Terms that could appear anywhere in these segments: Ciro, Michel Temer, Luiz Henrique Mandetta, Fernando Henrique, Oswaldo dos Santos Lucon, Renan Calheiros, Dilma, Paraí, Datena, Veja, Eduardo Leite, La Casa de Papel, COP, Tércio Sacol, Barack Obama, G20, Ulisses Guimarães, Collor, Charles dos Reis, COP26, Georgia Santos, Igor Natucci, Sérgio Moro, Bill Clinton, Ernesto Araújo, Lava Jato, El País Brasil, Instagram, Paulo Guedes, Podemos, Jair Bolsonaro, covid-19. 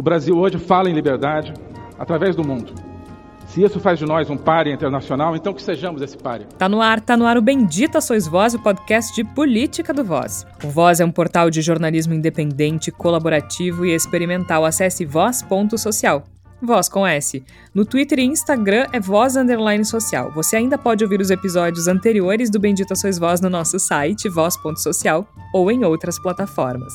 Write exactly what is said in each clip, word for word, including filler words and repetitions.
O Brasil hoje fala em liberdade através do mundo. Se isso faz de nós um pária internacional, então que sejamos esse pária. Tá no ar, tá no ar o Bendita Sois Vós, o podcast de política do Voz. O Voz é um portal de jornalismo independente, colaborativo e experimental. Acesse voz ponto social. Voz com S. No Twitter e Instagram é voz underline social. Você ainda pode ouvir os episódios anteriores do Bendita Sois Vós no nosso site, voz ponto social, ou em outras plataformas.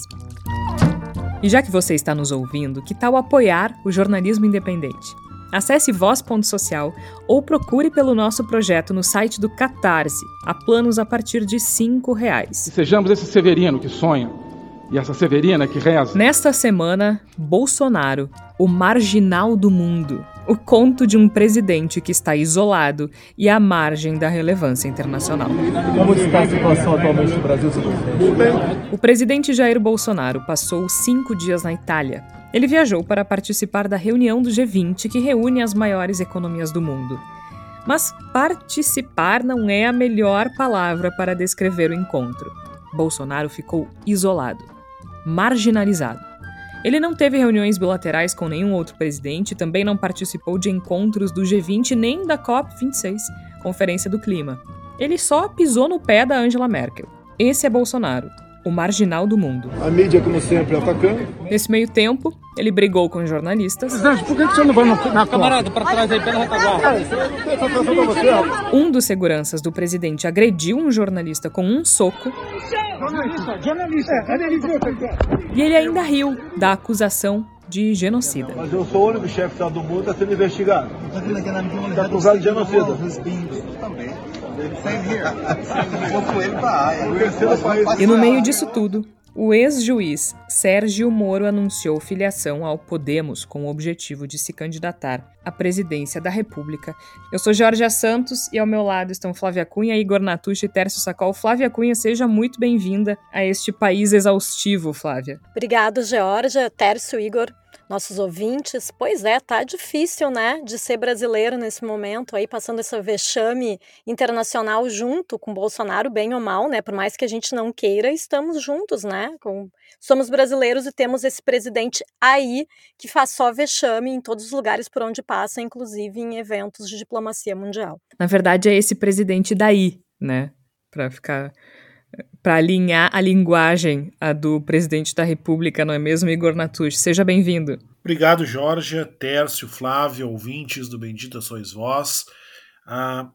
E já que você está nos ouvindo, que tal apoiar o jornalismo independente? Acesse voz ponto social ou procure pelo nosso projeto no site do Catarse. Há planos a partir de cinco reais. E sejamos esse Severino que sonha e essa Severina que reza. Nesta semana, Bolsonaro, o marginal do mundo. O conto de um presidente que está isolado e à margem da relevância internacional. Como está a situação atualmente no Brasil? O presidente Jair Bolsonaro passou cinco dias na Itália. Ele viajou para participar da reunião do G vinte, que reúne as maiores economias do mundo. Mas participar não é a melhor palavra para descrever o encontro. Bolsonaro ficou isolado, marginalizado. Ele não teve reuniões bilaterais com nenhum outro presidente, também não participou de encontros do G vinte nem da cop vinte e seis, Conferência do Clima. Ele só pisou no pé da Angela Merkel. Esse é Bolsonaro, o marginal do mundo. A mídia, como sempre, atacando. Nesse meio tempo, ele brigou com jornalistas. Presidente, por que o senhor não vai na Camarada, para trás aí, pela retaguarda. Um dos seguranças do presidente agrediu um jornalista com um soco. Jornalista, jornalista, e ele ainda riu da acusação de genocida. Mas eu sou o único chefe de Estado do mundo a ser investigado. Está acusado de genocida. E no meio disso tudo, o ex-juiz Sérgio Moro anunciou filiação ao Podemos com o objetivo de se candidatar à presidência da República. Eu sou Georgia Santos e ao meu lado estão Flávia Cunha, Igor Natucci e Tércio Sacol. Flávia Cunha, seja muito bem-vinda a este país exaustivo, Flávia. Obrigada, Georgia, Tércio, Igor. Nossos ouvintes, pois é, tá difícil, né, de ser brasileiro nesse momento, aí passando esse vexame internacional junto com Bolsonaro, bem ou mal, né, por mais que a gente não queira, estamos juntos, né, com, somos brasileiros e temos esse presidente aí que faz só vexame em todos os lugares por onde passa, inclusive em eventos de diplomacia mundial. Na verdade, é esse presidente daí, né, para ficar... para alinhar a linguagem à do presidente da República, não é mesmo, Igor Natucci? Seja bem-vindo. Obrigado, Georgia, Tércio, Flávio, ouvintes do Bendita Sois Vós. Ah,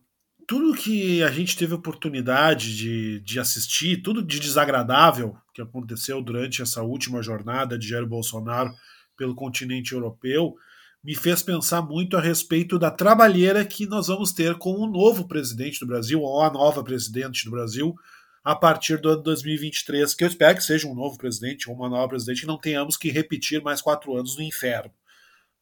tudo que a gente teve oportunidade de, de assistir, tudo de desagradável que aconteceu durante essa última jornada de Jair Bolsonaro pelo continente europeu, me fez pensar muito a respeito da trabalheira que nós vamos ter com o novo presidente do Brasil, ou a nova presidente do Brasil, a partir do ano dois mil e vinte e três, que eu espero que seja um novo presidente ou uma nova presidente, que não tenhamos que repetir mais quatro anos no inferno.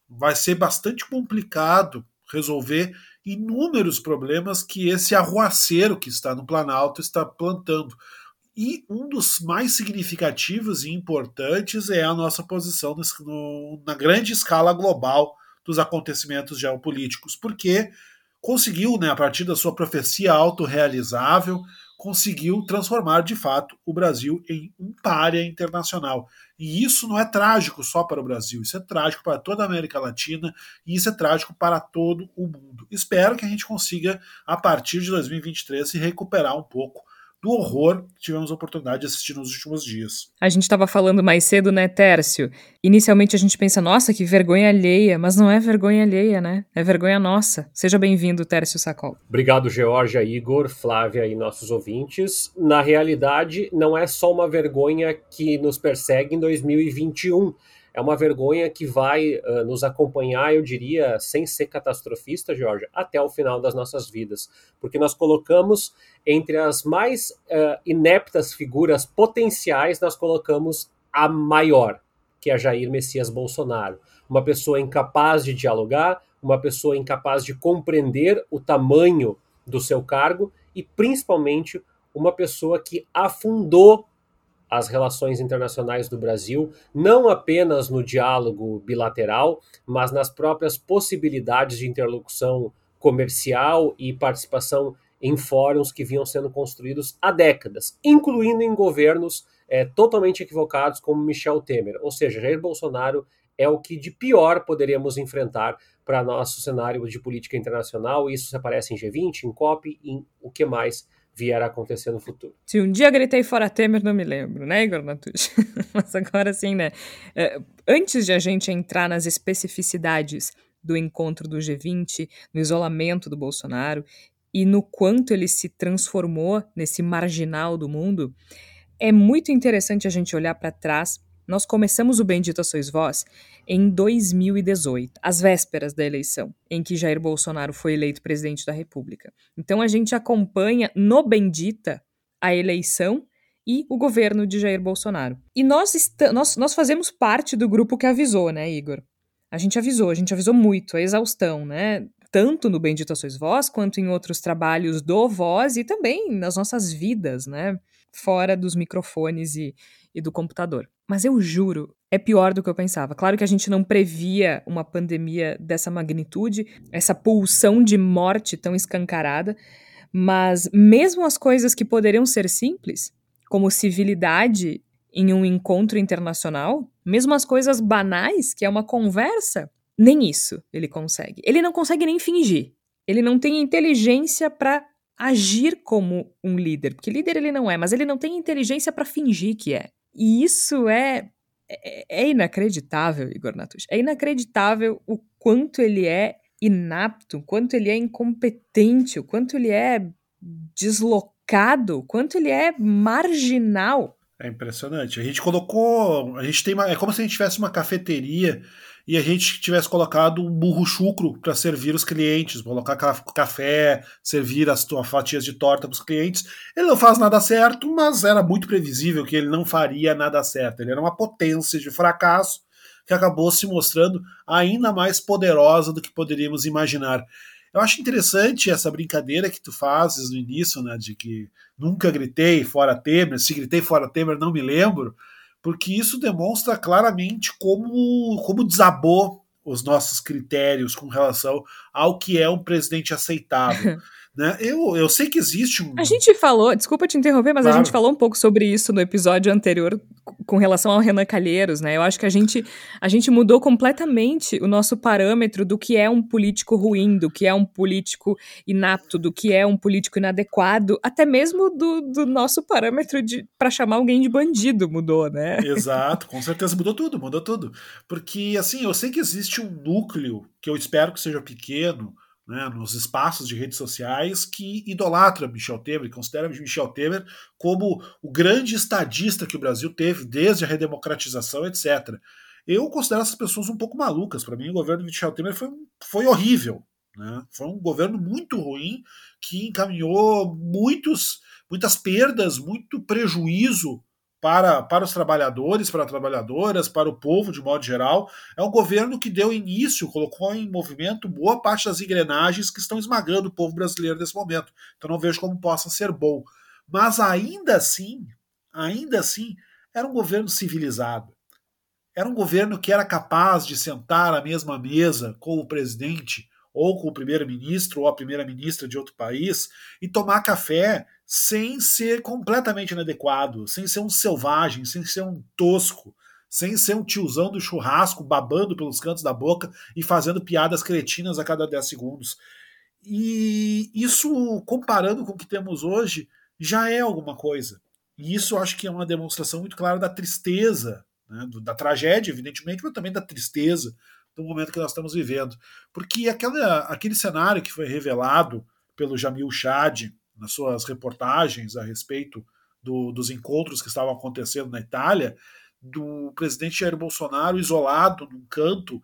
Vai ser bastante complicado resolver inúmeros problemas que esse arruaceiro que está no Planalto está plantando. E um dos mais significativos e importantes é a nossa posição nesse, no, na grande escala global dos acontecimentos geopolíticos, porque conseguiu, né, a partir da sua profecia autorrealizável, conseguiu transformar de fato o Brasil em um pária internacional. E isso não é trágico só para o Brasil, isso é trágico para toda a América Latina e isso é trágico para todo o mundo. Espero que a gente consiga, a partir de dois mil e vinte e três, se recuperar um pouco do horror que tivemos a oportunidade de assistir nos últimos dias. A gente estava falando mais cedo, né, Tércio? Inicialmente a gente pensa, nossa, que vergonha alheia, mas não é vergonha alheia, né? É vergonha nossa. Seja bem-vindo, Tércio Sacol. Obrigado, Georgia, Igor, Flávia e nossos ouvintes. Na realidade, não é só uma vergonha que nos persegue em dois mil e vinte e um. É uma vergonha que vai uh, nos acompanhar, eu diria, sem ser catastrofista, Georgia, até o final das nossas vidas. Porque nós colocamos, entre as mais uh, ineptas figuras potenciais, nós colocamos a maior, que é Jair Messias Bolsonaro. Uma pessoa incapaz de dialogar, uma pessoa incapaz de compreender o tamanho do seu cargo e, principalmente, uma pessoa que afundou as relações internacionais do Brasil, não apenas no diálogo bilateral, mas nas próprias possibilidades de interlocução comercial e participação em fóruns que vinham sendo construídos há décadas, incluindo em governos é, totalmente equivocados como Michel Temer. Ou seja, Jair Bolsonaro é o que de pior poderíamos enfrentar para nosso cenário de política internacional. Isso aparece em G vinte, em COP, em o que mais vier a acontecer no futuro. Se um dia gritei fora Temer, não me lembro, né, Igor Natucci? Mas agora sim, né? Antes de a gente entrar nas especificidades do encontro do G vinte, no isolamento do Bolsonaro e no quanto ele se transformou nesse marginal do mundo, é muito interessante a gente olhar para trás. Nós começamos o Bendita Sois Vós em dois mil e dezoito, às vésperas da eleição, em que Jair Bolsonaro foi eleito presidente da República. Então a gente acompanha no Bendita a eleição e o governo de Jair Bolsonaro. E nós, est- nós, nós fazemos parte do grupo que avisou, né, Igor? A gente avisou, a gente avisou muito, a exaustão, né? Tanto no Bendita Sois Vós, quanto em outros trabalhos do Voz e também nas nossas vidas, né? Fora dos microfones e, e do computador. Mas eu juro, é pior do que eu pensava. Claro que a gente não previa uma pandemia dessa magnitude, essa pulsão de morte tão escancarada, mas mesmo as coisas que poderiam ser simples, como civilidade em um encontro internacional, mesmo as coisas banais, que é uma conversa, nem isso ele consegue. Ele não consegue nem fingir. Ele não tem inteligência para agir como um líder, porque líder ele não é, mas ele não tem inteligência para fingir que é. E isso é, é, é inacreditável, Igor Natucci. É inacreditável o quanto ele é inapto, o quanto ele é incompetente, o quanto ele é deslocado, o quanto ele é marginal. É impressionante. A gente colocou... A gente tem uma, é como se a gente tivesse uma cafeteria e a gente tivesse colocado um burro chucro para servir os clientes, colocar café, servir as fatias de torta para os clientes. Ele não faz nada certo, mas era muito previsível que ele não faria nada certo. Ele era uma potência de fracasso que acabou se mostrando ainda mais poderosa do que poderíamos imaginar. Eu acho interessante essa brincadeira que tu fazes no início, né, de que nunca gritei fora Temer, se gritei fora Temer não me lembro, porque isso demonstra claramente como, como desabou os nossos critérios com relação ao que é um presidente aceitável. Né? Eu, eu sei que existe um... A gente falou, desculpa te interromper, mas claro. A gente falou um pouco sobre isso no episódio anterior com relação ao Renan Calheiros, né? Eu acho que a gente, a gente mudou completamente o nosso parâmetro do que é um político ruim, do que é um político inapto, do que é um político inadequado, até mesmo do, do nosso parâmetro de para chamar alguém de bandido mudou, né? Exato, com certeza mudou tudo, mudou tudo. Porque, assim, eu sei que existe um núcleo, que eu espero que seja pequeno, né, nos espaços de redes sociais, que idolatra Michel Temer, considera Michel Temer como o grande estadista que o Brasil teve desde a redemocratização, etcétera. Eu considero essas pessoas um pouco malucas. Para mim, o governo de Michel Temer foi, foi horrível. Né? Foi um governo muito ruim que encaminhou muitos, muitas perdas, muito prejuízo Para, para os trabalhadores, para trabalhadoras, para o povo de modo geral. É um governo que deu início, colocou em movimento boa parte das engrenagens que estão esmagando o povo brasileiro nesse momento. Então não vejo como possa ser bom. Mas ainda assim, ainda assim, era um governo civilizado. Era um governo que era capaz de sentar à mesma mesa com o presidente ou com o primeiro-ministro ou a primeira-ministra de outro país e tomar café sem ser completamente inadequado, sem ser um selvagem, sem ser um tosco, sem ser um tiozão do churrasco babando pelos cantos da boca e fazendo piadas cretinas a cada dez segundos. E isso, comparando com o que temos hoje, já é alguma coisa. E isso eu acho que é uma demonstração muito clara da tristeza, né, da tragédia, evidentemente, mas também da tristeza do momento que nós estamos vivendo. Porque aquela, aquele cenário que foi revelado pelo Jamil Chade nas suas reportagens a respeito do, dos encontros que estavam acontecendo na Itália, do presidente Jair Bolsonaro isolado num canto,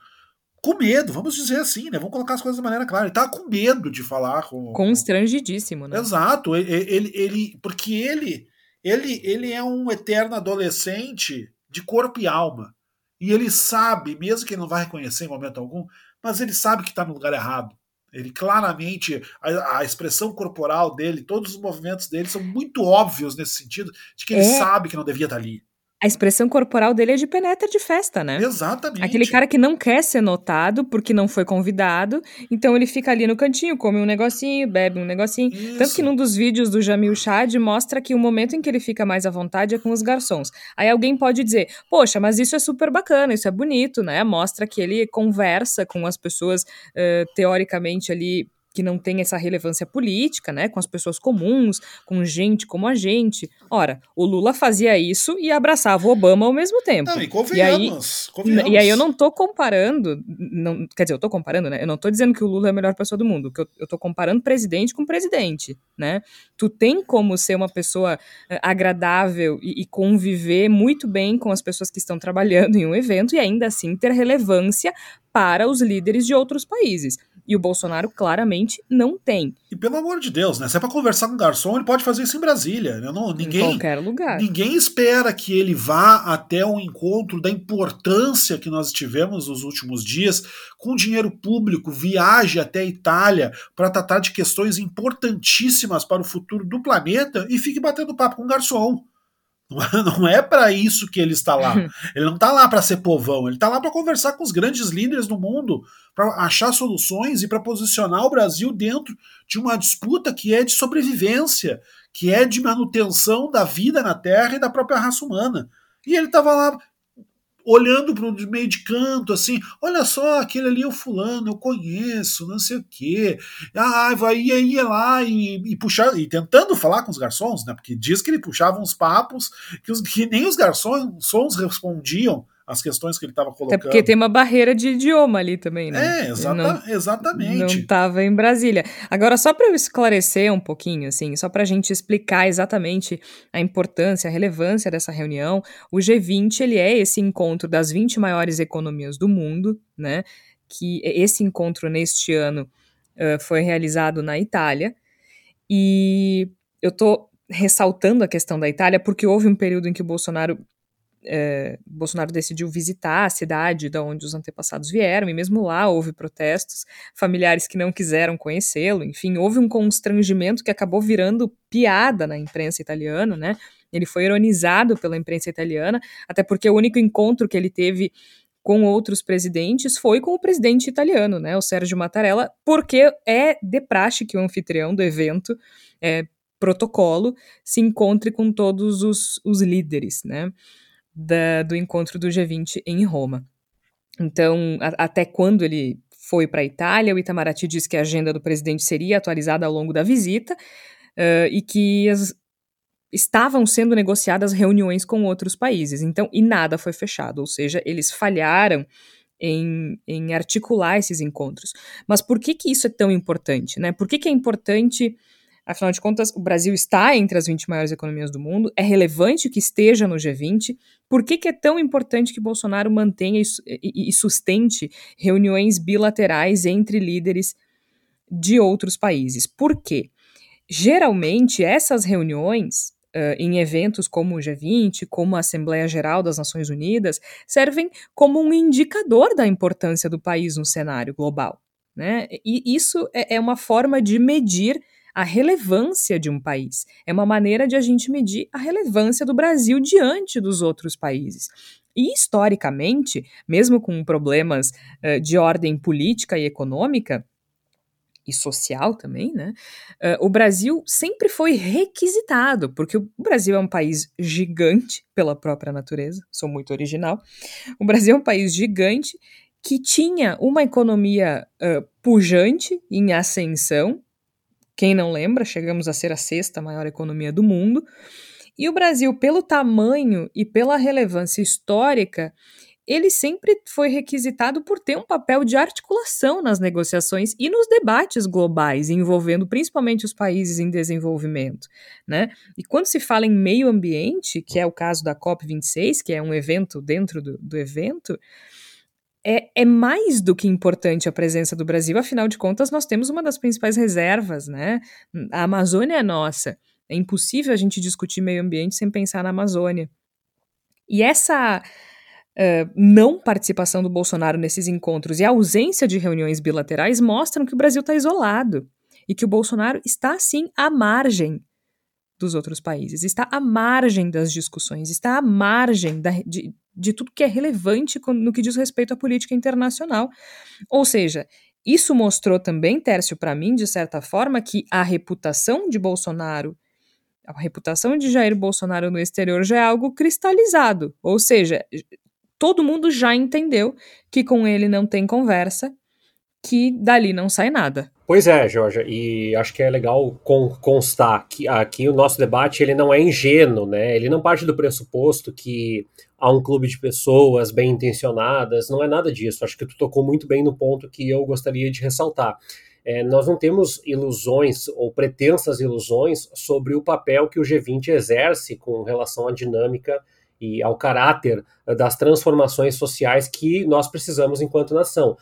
com medo, vamos dizer assim, né? Vamos colocar as coisas de maneira clara. Ele estava com medo de falar. Com, Constrangidíssimo, né? Exato. Ele, ele, ele, porque ele, ele, ele é um eterno adolescente de corpo e alma. E ele sabe, mesmo que ele não vai reconhecer em momento algum, mas ele sabe que está no lugar errado. Ele claramente, a, a expressão corporal dele, todos os movimentos dele são muito óbvios nesse sentido, de que ele é. sabe que não devia estar ali. A expressão corporal dele é de penetra de festa, né? Exatamente. Aquele cara que não quer ser notado porque não foi convidado, então ele fica ali no cantinho, come um negocinho, bebe um negocinho. Isso. Tanto que num dos vídeos do Jamil Chade mostra que o momento em que ele fica mais à vontade é com os garçons. Aí alguém pode dizer, poxa, mas isso é super bacana, isso é bonito, né? Mostra que ele conversa com as pessoas, uh, teoricamente ali, que não tem essa relevância política, né, com as pessoas comuns, com gente como a gente. Ora, o Lula fazia isso e abraçava o Obama ao mesmo tempo. Não, e convenhamos, convenhamos. E aí eu não tô comparando, não, quer dizer, eu tô comparando, né, eu não tô dizendo que o Lula é a melhor pessoa do mundo, que eu, eu tô comparando presidente com presidente, né. Tu tem como ser uma pessoa agradável e, e conviver muito bem com as pessoas que estão trabalhando em um evento e ainda assim ter relevância para os líderes de outros países. E o Bolsonaro claramente não tem. E pelo amor de Deus, né? Se é pra conversar com um garçom, ele pode fazer isso em Brasília. Né? Não, ninguém, em qualquer lugar. Ninguém espera que ele vá até um encontro da importância que nós tivemos nos últimos dias, com dinheiro público, viaje até a Itália para tratar de questões importantíssimas para o futuro do planeta e fique batendo papo com um garçom. Não é para isso que ele está lá. Ele não está lá para ser povão, ele está lá para conversar com os grandes líderes do mundo, para achar soluções e para posicionar o Brasil dentro de uma disputa que é de sobrevivência, que é de manutenção da vida na Terra e da própria raça humana. E ele estava lá olhando para o meio de canto, assim, olha só, aquele ali é o fulano, eu conheço, não sei o quê. Ah, vai, ia, ia lá e, e puxar, e tentando falar com os garçons, né? Porque diz que ele puxava uns papos que, os, que nem os garçons sons respondiam às questões que ele estava colocando. Até porque tem uma barreira de idioma ali também, né? É, exata, não, exatamente. Não estava em Brasília. Agora, só para eu esclarecer um pouquinho, assim, só para a gente explicar exatamente a importância, a relevância dessa reunião, o G vinte, ele é esse encontro das vinte maiores economias do mundo, né? Que esse encontro, neste ano, uh, foi realizado na Itália. E eu tô ressaltando a questão da Itália porque houve um período em que o Bolsonaro... É, Bolsonaro decidiu visitar a cidade de onde os antepassados vieram, e mesmo lá houve protestos, familiares que não quiseram conhecê-lo, enfim, houve um constrangimento que acabou virando piada na imprensa italiana, né? Ele foi ironizado pela imprensa italiana, até porque o único encontro que ele teve com outros presidentes foi com o presidente italiano, né, o Sergio Mattarella, porque é de praxe que o anfitrião do evento, é, protocolo, se encontre com todos os, os líderes, né? Da, do encontro do G vinte em Roma. Então, a, até quando ele foi para a Itália, o Itamaraty disse que a agenda do presidente seria atualizada ao longo da visita, uh, e que as, estavam sendo negociadas reuniões com outros países. Então, e nada foi fechado, ou seja, eles falharam em, em articular esses encontros. Mas por que que isso é tão importante, né? Por que que é importante... Afinal de contas, o Brasil está entre as vinte maiores economias do mundo, é relevante que esteja no G vinte. Por que que é tão importante que Bolsonaro mantenha e sustente reuniões bilaterais entre líderes de outros países? Por quê? Geralmente, essas reuniões, uh, em eventos como o G vinte, como a Assembleia Geral das Nações Unidas, servem como um indicador da importância do país no cenário global, né? E isso é uma forma de medir a relevância de um país. É uma maneira de a gente medir a relevância do Brasil diante dos outros países. E, historicamente, mesmo com problemas uh, de ordem política e econômica, e social também, né, uh, o Brasil sempre foi requisitado, porque o Brasil é um país gigante, pela própria natureza, sou muito original, o Brasil é um país gigante que tinha uma economia uh, pujante, em ascensão. Quem não lembra, chegamos a ser a sexta maior economia do mundo. E o Brasil, pelo tamanho e pela relevância histórica, ele sempre foi requisitado por ter um papel de articulação nas negociações e nos debates globais, envolvendo principalmente os países em desenvolvimento, né? E quando se fala em meio ambiente, que é o caso da COP vinte e seis, que é um evento dentro do, do evento... É, é mais do que importante a presença do Brasil, afinal de contas nós temos uma das principais reservas, né? A Amazônia é nossa, é impossível a gente discutir meio ambiente sem pensar na Amazônia. E essa uh, não participação do Bolsonaro nesses encontros e a ausência de reuniões bilaterais mostram que o Brasil está isolado e que o Bolsonaro está, sim, à margem dos outros países, está à margem das discussões, está à margem da, de, de tudo que é relevante no que diz respeito à política internacional. Ou seja, isso mostrou também, Tércio, para mim, de certa forma, que a reputação de Bolsonaro, a reputação de Jair Bolsonaro no exterior já é algo cristalizado, ou seja, todo mundo já entendeu que com ele não tem conversa, que dali não sai nada. Pois é, Georgia, e acho que é legal constar que aqui o nosso debate ele não é ingênuo, né? Ele não parte do pressuposto que há um clube de pessoas bem intencionadas, não é nada disso. Acho que tu tocou muito bem no ponto que eu gostaria de ressaltar. É, nós não temos ilusões ou pretensas ilusões sobre o papel que o G vinte exerce com relação à dinâmica e ao caráter das transformações sociais que nós precisamos enquanto nação.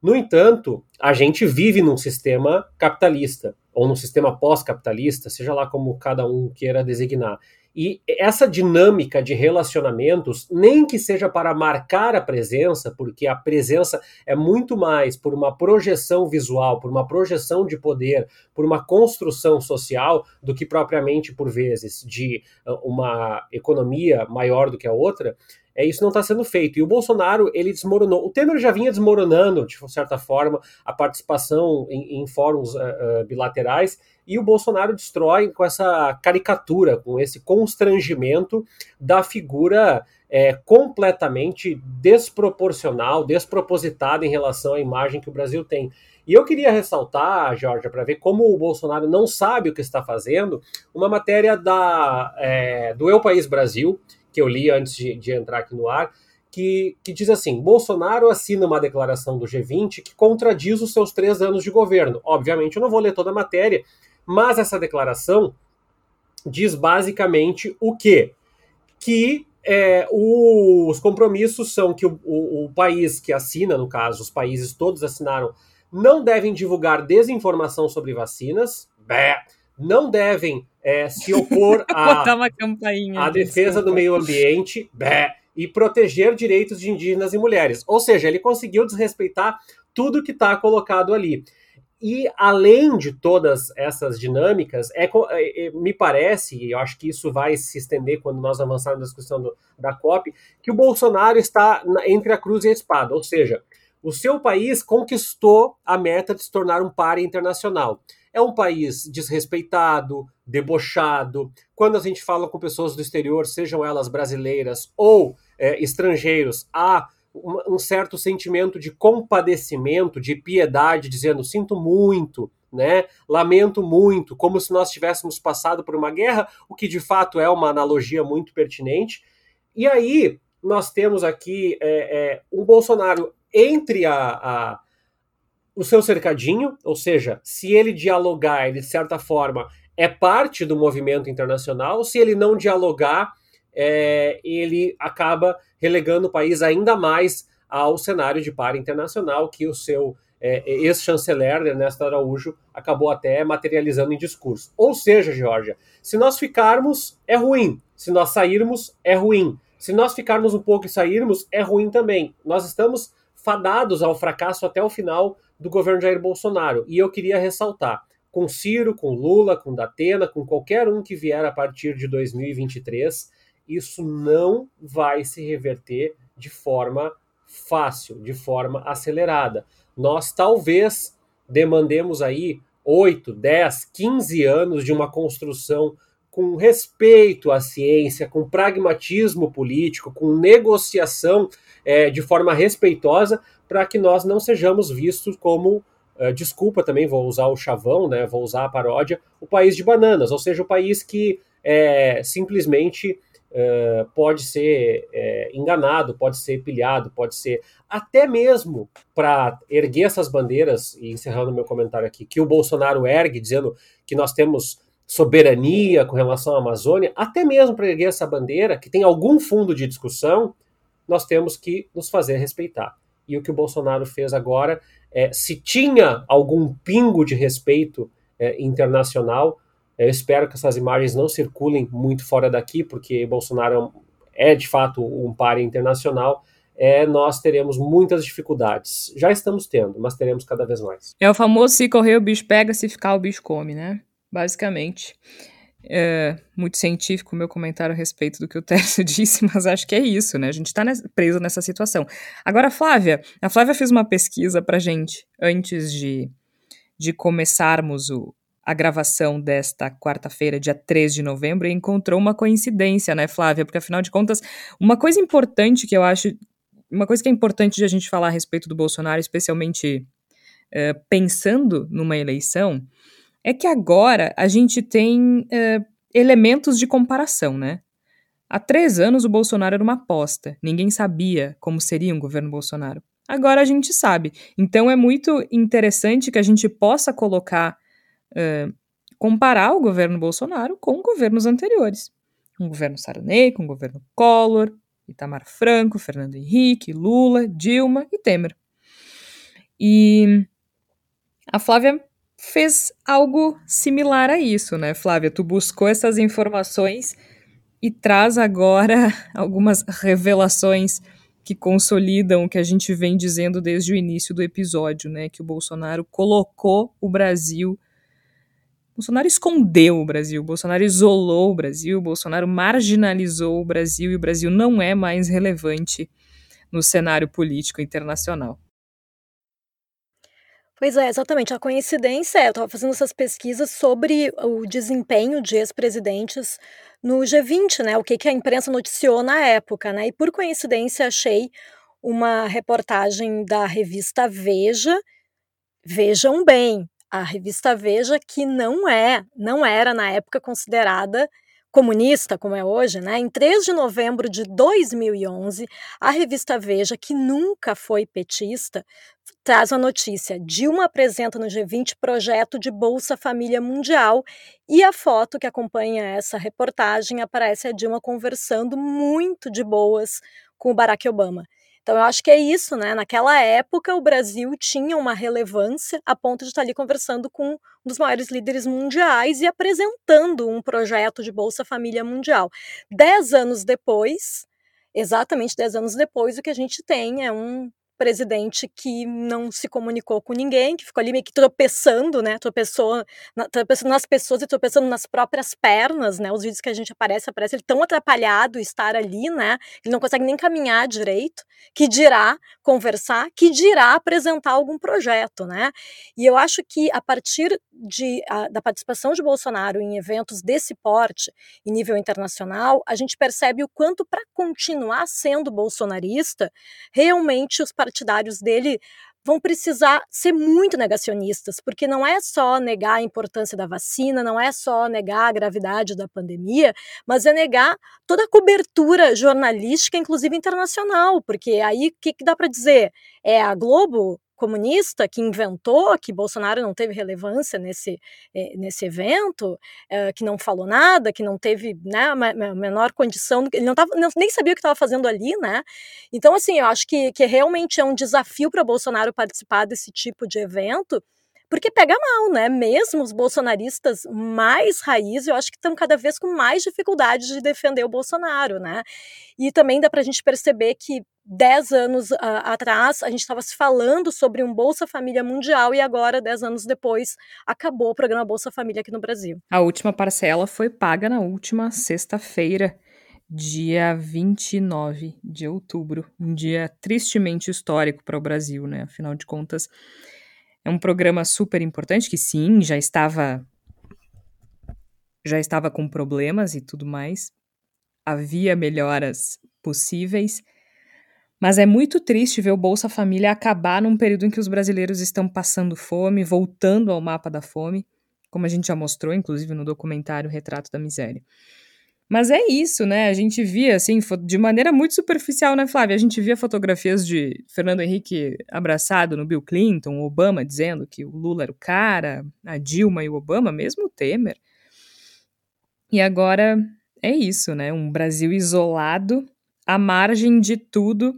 No entanto, a gente vive num sistema capitalista, ou num sistema pós-capitalista, seja lá como cada um queira designar. E essa dinâmica de relacionamentos, nem que seja para marcar a presença, porque a presença é muito mais por uma projeção visual, por uma projeção de poder, por uma construção social, do que propriamente, por vezes, de uma economia maior do que a outra, É, isso não está sendo feito. E o Bolsonaro, ele desmoronou. O Temer já vinha desmoronando, de certa forma, a participação em, em fóruns uh, uh, bilaterais, e o Bolsonaro destrói com essa caricatura, com esse constrangimento da figura é, completamente desproporcional, despropositada em relação à imagem que o Brasil tem. E eu queria ressaltar, Georgia, para ver como o Bolsonaro não sabe o que está fazendo, uma matéria da, é, do El País Brasil, que eu li antes de, de entrar aqui no ar, que, que diz assim: Bolsonaro assina uma declaração do G vinte que contradiz os seus três anos de governo. Obviamente, eu não vou ler toda a matéria, mas essa declaração diz basicamente o quê? Que é, o, os compromissos são que o, o, o país que assina, no caso, os países todos assinaram, não devem divulgar desinformação sobre vacinas, bé, não devem é, se opor à defesa do meio ambiente bé, e proteger direitos de indígenas e mulheres. Ou seja, ele conseguiu desrespeitar tudo que está colocado ali. E além de todas essas dinâmicas, é, é, me parece, e eu acho que isso vai se estender quando nós avançarmos na discussão do, da COP, que o Bolsonaro está na, entre a cruz e a espada. Ou seja, o seu país conquistou a meta de se tornar um par internacional. É um país desrespeitado, debochado. Quando a gente fala com pessoas do exterior, sejam elas brasileiras ou é, estrangeiros, há um, um certo sentimento de compadecimento, de piedade, dizendo sinto muito, né? Lamento muito, como se nós tivéssemos passado por uma guerra, o que de fato é uma analogia muito pertinente. E aí nós temos aqui é, é, um Bolsonaro entre a... a o seu cercadinho, ou seja, se ele dialogar, ele de certa forma é parte do movimento internacional, se ele não dialogar, é, ele acaba relegando o país ainda mais ao cenário de par internacional que o seu é, ex-chanceler, Ernesto Araújo, acabou até materializando em discurso. Ou seja, Georgia, se nós ficarmos, é ruim. Se nós sairmos, é ruim. Se nós ficarmos um pouco e sairmos, é ruim também. Nós estamos fadados ao fracasso até o final do governo Jair Bolsonaro. E eu queria ressaltar, com Ciro, com Lula, com Datena, com qualquer um que vier a partir de dois mil e vinte e três, isso não vai se reverter de forma fácil, de forma acelerada. Nós talvez demandemos aí oito, dez, quinze anos de uma construção com respeito à ciência, com pragmatismo político, com negociação é, de forma respeitosa, para que nós não sejamos vistos como, uh, desculpa também, vou usar o chavão, né, vou usar a paródia, o país de bananas, ou seja, o país que é, simplesmente uh, pode ser é, enganado, pode ser pilhado, pode ser até mesmo para erguer essas bandeiras, e encerrando meu comentário aqui, que o Bolsonaro ergue, dizendo que nós temos soberania com relação à Amazônia, até mesmo para erguer essa bandeira, que tem algum fundo de discussão, nós temos que nos fazer respeitar. E o que o Bolsonaro fez agora, é, se tinha algum pingo de respeito é, internacional, eu espero que essas imagens não circulem muito fora daqui, porque Bolsonaro é, de fato, um par internacional, é, nós teremos muitas dificuldades. Já estamos tendo, mas teremos cada vez mais. É o famoso se correr o bicho pega, se ficar o bicho come, né? Basicamente. é, muito científico o meu comentário a respeito do que o Tércio disse, mas acho que é isso, né? A gente está preso nessa situação. Agora, Flávia, a Flávia fez uma pesquisa para gente antes de, de começarmos o, a gravação desta quarta-feira, dia três de novembro, e encontrou uma coincidência, né, Flávia? Porque, afinal de contas, uma coisa importante que eu acho... Uma coisa que é importante de a gente falar a respeito do Bolsonaro, especialmente é, pensando numa eleição, é que agora a gente tem é, elementos de comparação, né? Há três anos o Bolsonaro era uma aposta. Ninguém sabia como seria um governo Bolsonaro. Agora a gente sabe. Então é muito interessante que a gente possa colocar, é, comparar o governo Bolsonaro com governos anteriores. Um governo Sarney, com o governo Collor, Itamar Franco, Fernando Henrique, Lula, Dilma e Temer. E a Flávia fez algo similar a isso, né, Flávia? Tu buscou essas informações e traz agora algumas revelações que consolidam o que a gente vem dizendo desde o início do episódio, né, que o Bolsonaro colocou o Brasil... Bolsonaro escondeu o Brasil, Bolsonaro isolou o Brasil, Bolsonaro marginalizou o Brasil e o Brasil não é mais relevante no cenário político internacional. Pois é, exatamente. A coincidência é, eu estava fazendo essas pesquisas sobre o desempenho de ex-presidentes no G vinte, né? O que, que a imprensa noticiou na época, né? E por coincidência achei uma reportagem da revista Veja, vejam bem, a revista Veja, que não é, não era na época considerada comunista, como é hoje, né? Em três de novembro de dois mil e onze, a revista Veja, que nunca foi petista, traz a notícia: Dilma apresenta no G vinte projeto de Bolsa Família Mundial, e a foto que acompanha essa reportagem aparece a Dilma conversando muito de boas com o Barack Obama. Então, eu acho que é isso, né? Naquela época, o Brasil tinha uma relevância a ponto de estar ali conversando com um dos maiores líderes mundiais e apresentando um projeto de Bolsa Família Mundial. Dez anos depois, exatamente dez anos depois, o que a gente tem é um presidente que não se comunicou com ninguém, que ficou ali meio que tropeçando, né? Tropeçou, na, tropeçando nas pessoas e tropeçando nas próprias pernas, né? Os vídeos que a gente aparece, aparece ele tão atrapalhado estar ali, né? Ele não consegue nem caminhar direito, que dirá conversar, que dirá apresentar algum projeto, né? E eu acho que a partir de, a, da participação de Bolsonaro em eventos desse porte, em nível internacional, a gente percebe o quanto, para continuar sendo bolsonarista, realmente os partidários dele vão precisar ser muito negacionistas, porque não é só negar a importância da vacina, não é só negar a gravidade da pandemia, mas é negar toda a cobertura jornalística, inclusive internacional, porque aí o que, que dá para dizer? É a Globo comunista que inventou que Bolsonaro não teve relevância nesse, nesse evento, que não falou nada, que não teve, né, a menor condição, ele não tava, nem sabia o que estava fazendo ali, né? Então, assim, eu acho que, que realmente é um desafio para Bolsonaro participar desse tipo de evento, porque pega mal, né? Mesmo os bolsonaristas mais raiz, eu acho que estão cada vez com mais dificuldade de defender o Bolsonaro, né? E também dá para a gente perceber que dez anos uh, atrás a gente estava se falando sobre um Bolsa Família Mundial e agora, dez anos depois, acabou o programa Bolsa Família aqui no Brasil. A última parcela foi paga na última sexta-feira, dia vinte e nove de outubro. Um dia tristemente histórico para o Brasil, né? Afinal de contas... É um programa super importante, que sim, já estava, já estava com problemas e tudo mais. Havia melhoras possíveis. Mas é muito triste ver o Bolsa Família acabar num período em que os brasileiros estão passando fome, voltando ao mapa da fome, como a gente já mostrou, inclusive, no documentário Retrato da Miséria. Mas é isso, né? A gente via, assim, de maneira muito superficial, né, Flávia? A gente via fotografias de Fernando Henrique abraçado no Bill Clinton, o Obama dizendo que o Lula era o cara, a Dilma e o Obama, mesmo o Temer. E agora é isso, né? Um Brasil isolado, à margem de tudo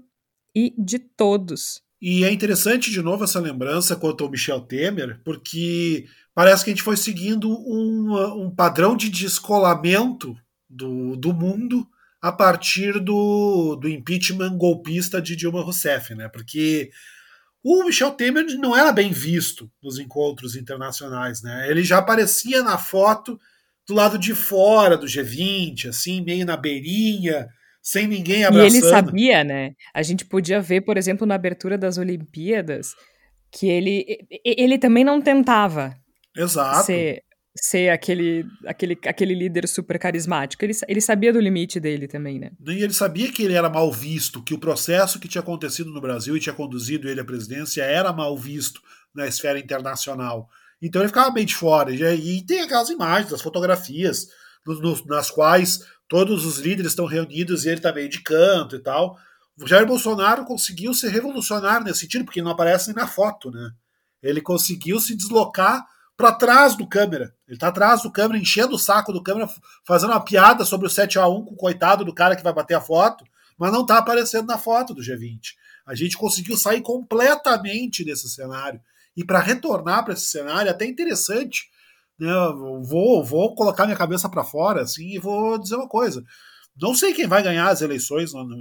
e de todos. E é interessante, de novo, essa lembrança quanto ao Michel Temer, porque parece que a gente foi seguindo um, um padrão de descolamento Do, do mundo a partir do, do impeachment golpista de Dilma Rousseff, né? Porque o Michel Temer não era bem visto nos encontros internacionais, né? Ele já aparecia na foto do lado de fora do G vinte, assim, meio na beirinha, sem ninguém abraçando. E ele sabia, né? A gente podia ver, por exemplo, na abertura das Olimpíadas, que ele, ele também não tentava Exato. ser, ser aquele, aquele, aquele líder super carismático. Ele, ele sabia do limite dele também, né? E ele sabia que ele era mal visto, que o processo que tinha acontecido no Brasil e tinha conduzido ele à presidência era mal visto na esfera internacional. Então ele ficava bem de fora. E, e tem aquelas imagens, as fotografias, no, no, nas quais todos os líderes estão reunidos e ele está meio de canto e tal. O Jair Bolsonaro conseguiu ser revolucionário nesse sentido, porque não aparece nem na foto, né? Ele conseguiu se deslocar para trás do câmera. Ele tá atrás do câmera, enchendo o saco do câmera, fazendo uma piada sobre o sete a um com o coitado do cara que vai bater a foto, mas não tá aparecendo na foto do G vinte. A gente conseguiu sair completamente desse cenário. E para retornar para esse cenário, até interessante, né? Eu vou, vou colocar minha cabeça para fora assim, e vou dizer uma coisa. Não sei quem vai ganhar as eleições no, no,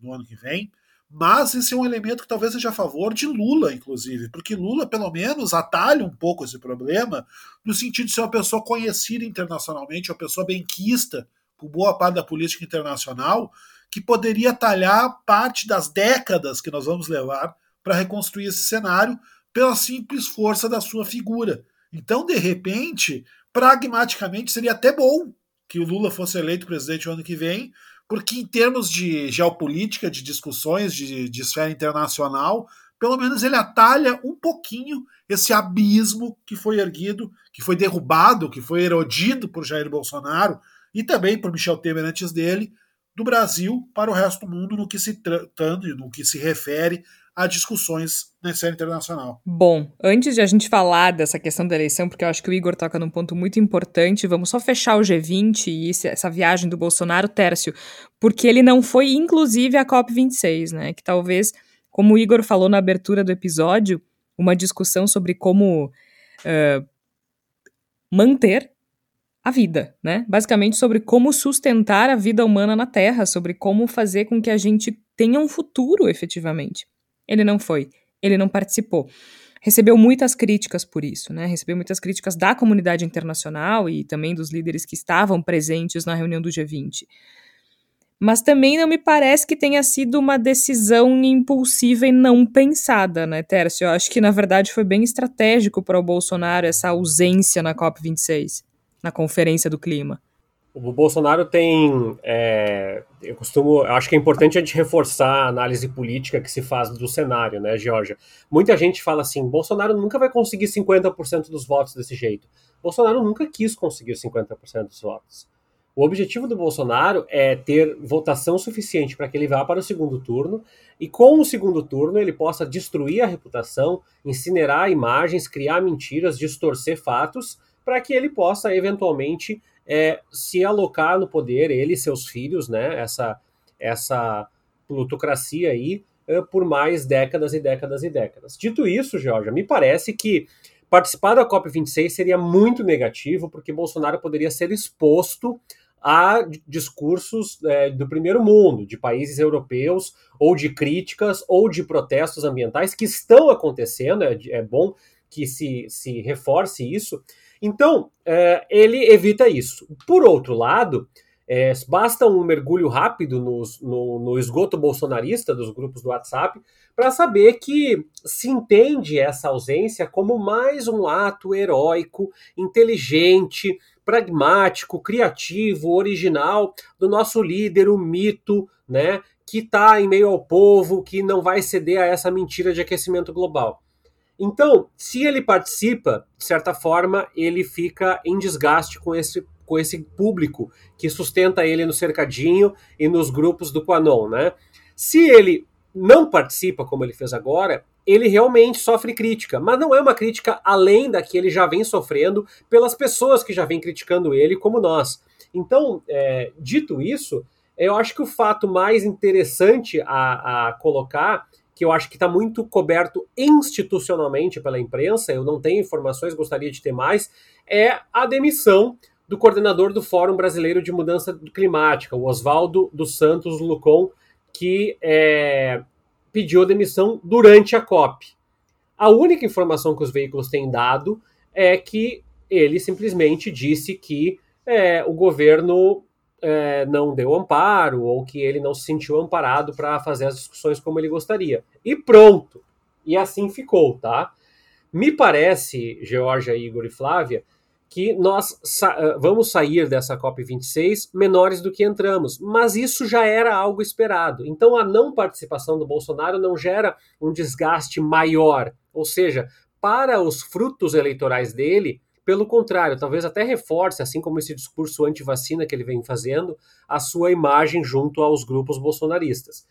no ano que vem, mas esse é um elemento que talvez seja a favor de Lula, inclusive, porque Lula, pelo menos, atalha um pouco esse problema no sentido de ser uma pessoa conhecida internacionalmente, uma pessoa benquista, com boa parte da política internacional, que poderia atalhar parte das décadas que nós vamos levar para reconstruir esse cenário pela simples força da sua figura. Então, de repente, pragmaticamente, seria até bom que o Lula fosse eleito presidente o ano que vem, porque em termos de geopolítica, de discussões, de, de esfera internacional, pelo menos ele atalha um pouquinho esse abismo que foi erguido, que foi derrubado, que foi erodido por Jair Bolsonaro e também por Michel Temer antes dele, do Brasil para o resto do mundo no que se tratando, no que se refere a discussões na esfera internacional. Bom, antes de a gente falar dessa questão da eleição, porque eu acho que o Igor toca num ponto muito importante, vamos só fechar o G vinte e esse, essa viagem do Bolsonaro, Tércio, porque ele não foi, inclusive, à COP vinte e seis, né? Que talvez, como o Igor falou na abertura do episódio, uma discussão sobre como uh, manter a vida, né? Basicamente sobre como sustentar a vida humana na Terra, sobre como fazer com que a gente tenha um futuro, efetivamente. Ele não foi, ele não participou. Recebeu muitas críticas por isso, né? Recebeu muitas críticas da comunidade internacional e também dos líderes que estavam presentes na reunião do G vinte. Mas também não me parece que tenha sido uma decisão impulsiva e não pensada, né, Tércio? Eu acho que, na verdade, foi bem estratégico para o Bolsonaro essa ausência na COP vinte e seis, na Conferência do Clima. O Bolsonaro tem, é, eu costumo, eu acho que é importante a gente reforçar a análise política que se faz do cenário, né, Georgia? Muita gente fala assim, Bolsonaro nunca vai conseguir cinquenta por cento dos votos desse jeito. Bolsonaro nunca quis conseguir cinquenta por cento dos votos. O objetivo do Bolsonaro é ter votação suficiente para que ele vá para o segundo turno e com o segundo turno ele possa destruir a reputação, incinerar imagens, criar mentiras, distorcer fatos para que ele possa eventualmente É, se alocar no poder, ele e seus filhos, né, essa, essa plutocracia aí, é, por mais décadas e décadas e décadas. Dito isso, Georgia, me parece que participar da COP vinte e seis seria muito negativo, porque Bolsonaro poderia ser exposto a discursos é, do primeiro mundo, de países europeus, ou de críticas, ou de protestos ambientais que estão acontecendo, é, é bom que se, se reforce isso. Então, ele evita isso. Por outro lado, basta um mergulho rápido no, no, no esgoto bolsonarista dos grupos do WhatsApp para saber que se entende essa ausência como mais um ato heróico, inteligente, pragmático, criativo, original do nosso líder, o mito, né, que está em meio ao povo, que não vai ceder a essa mentira de aquecimento global. Então, se ele participa, de certa forma, ele fica em desgaste com esse, com esse público que sustenta ele no cercadinho e nos grupos do QAnon, né? Se ele não participa, como ele fez agora, ele realmente sofre crítica, mas não é uma crítica além da que ele já vem sofrendo pelas pessoas que já vêm criticando ele, como nós. Então, é, dito isso, eu acho que o fato mais interessante a, a colocar, que eu acho que está muito coberto institucionalmente pela imprensa, eu não tenho informações, gostaria de ter mais, é a demissão do coordenador do Fórum Brasileiro de Mudança Climática, o Oswaldo dos Santos Lucon, que é, pediu demissão durante a COP. A única informação que os veículos têm dado é que ele simplesmente disse que é, o governo é, não deu amparo ou que ele não se sentiu amparado para fazer as discussões como ele gostaria. E pronto! E assim ficou, tá? Me parece, Georgia, Igor e Flávia, que nós sa- vamos sair dessa COP vinte e seis menores do que entramos, mas isso já era algo esperado. Então a não participação do Bolsonaro não gera um desgaste maior, ou seja, para os frutos eleitorais dele, pelo contrário, talvez até reforce, assim como esse discurso anti-vacina que ele vem fazendo, a sua imagem junto aos grupos bolsonaristas.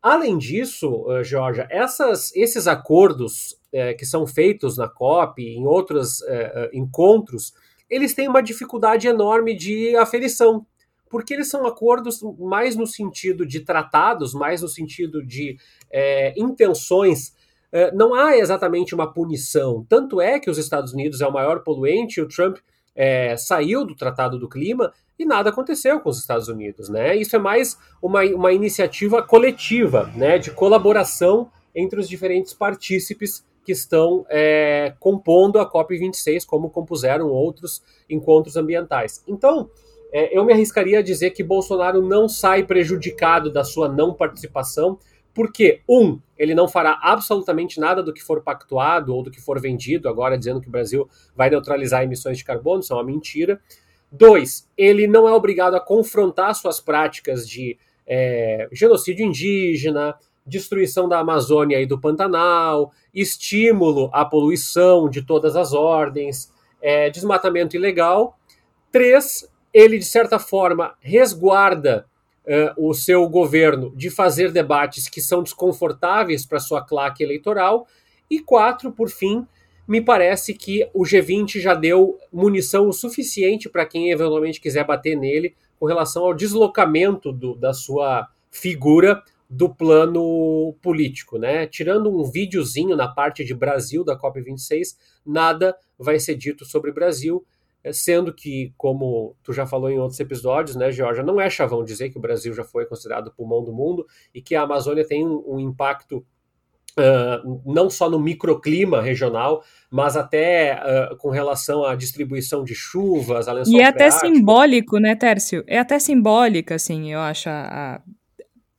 Além disso, Georgia, essas, esses acordos é, que são feitos na COP e em outros é, encontros, eles têm uma dificuldade enorme de aferição, porque eles são acordos mais no sentido de tratados, mais no sentido de é, intenções. É, não há exatamente uma punição. Tanto é que os Estados Unidos é o maior poluente, o Trump é, saiu do Tratado do Clima, e nada aconteceu com os Estados Unidos, né? Isso é mais uma, uma iniciativa coletiva, né? De colaboração entre os diferentes partícipes que estão é, compondo a COP vinte e seis, como compuseram outros encontros ambientais. Então, é, eu me arriscaria a dizer que Bolsonaro não sai prejudicado da sua não participação, porque, um, ele não fará absolutamente nada do que for pactuado ou do que for vendido, agora dizendo que o Brasil vai neutralizar emissões de carbono, isso é uma mentira. Dois, ele não é obrigado a confrontar suas práticas de é, genocídio indígena, destruição da Amazônia e do Pantanal, estímulo à poluição de todas as ordens, é, desmatamento ilegal. Três, ele, de certa forma, resguarda é, o seu governo de fazer debates que são desconfortáveis para sua claque eleitoral. E quatro, por fim, me parece que o G vinte já deu munição o suficiente para quem eventualmente quiser bater nele com relação ao deslocamento do, da sua figura do plano político, né? Tirando um videozinho na parte de Brasil da COP vinte e seis, nada vai ser dito sobre Brasil, sendo que, como tu já falou em outros episódios, né, Georgia, não é chavão dizer que o Brasil já foi considerado o pulmão do mundo e que a Amazônia tem um, um impacto Uh, não só no microclima regional, mas até uh, com relação à distribuição de chuvas, a lençol E é até simbólico, né, Tércio? É até simbólica, assim, eu acho, a,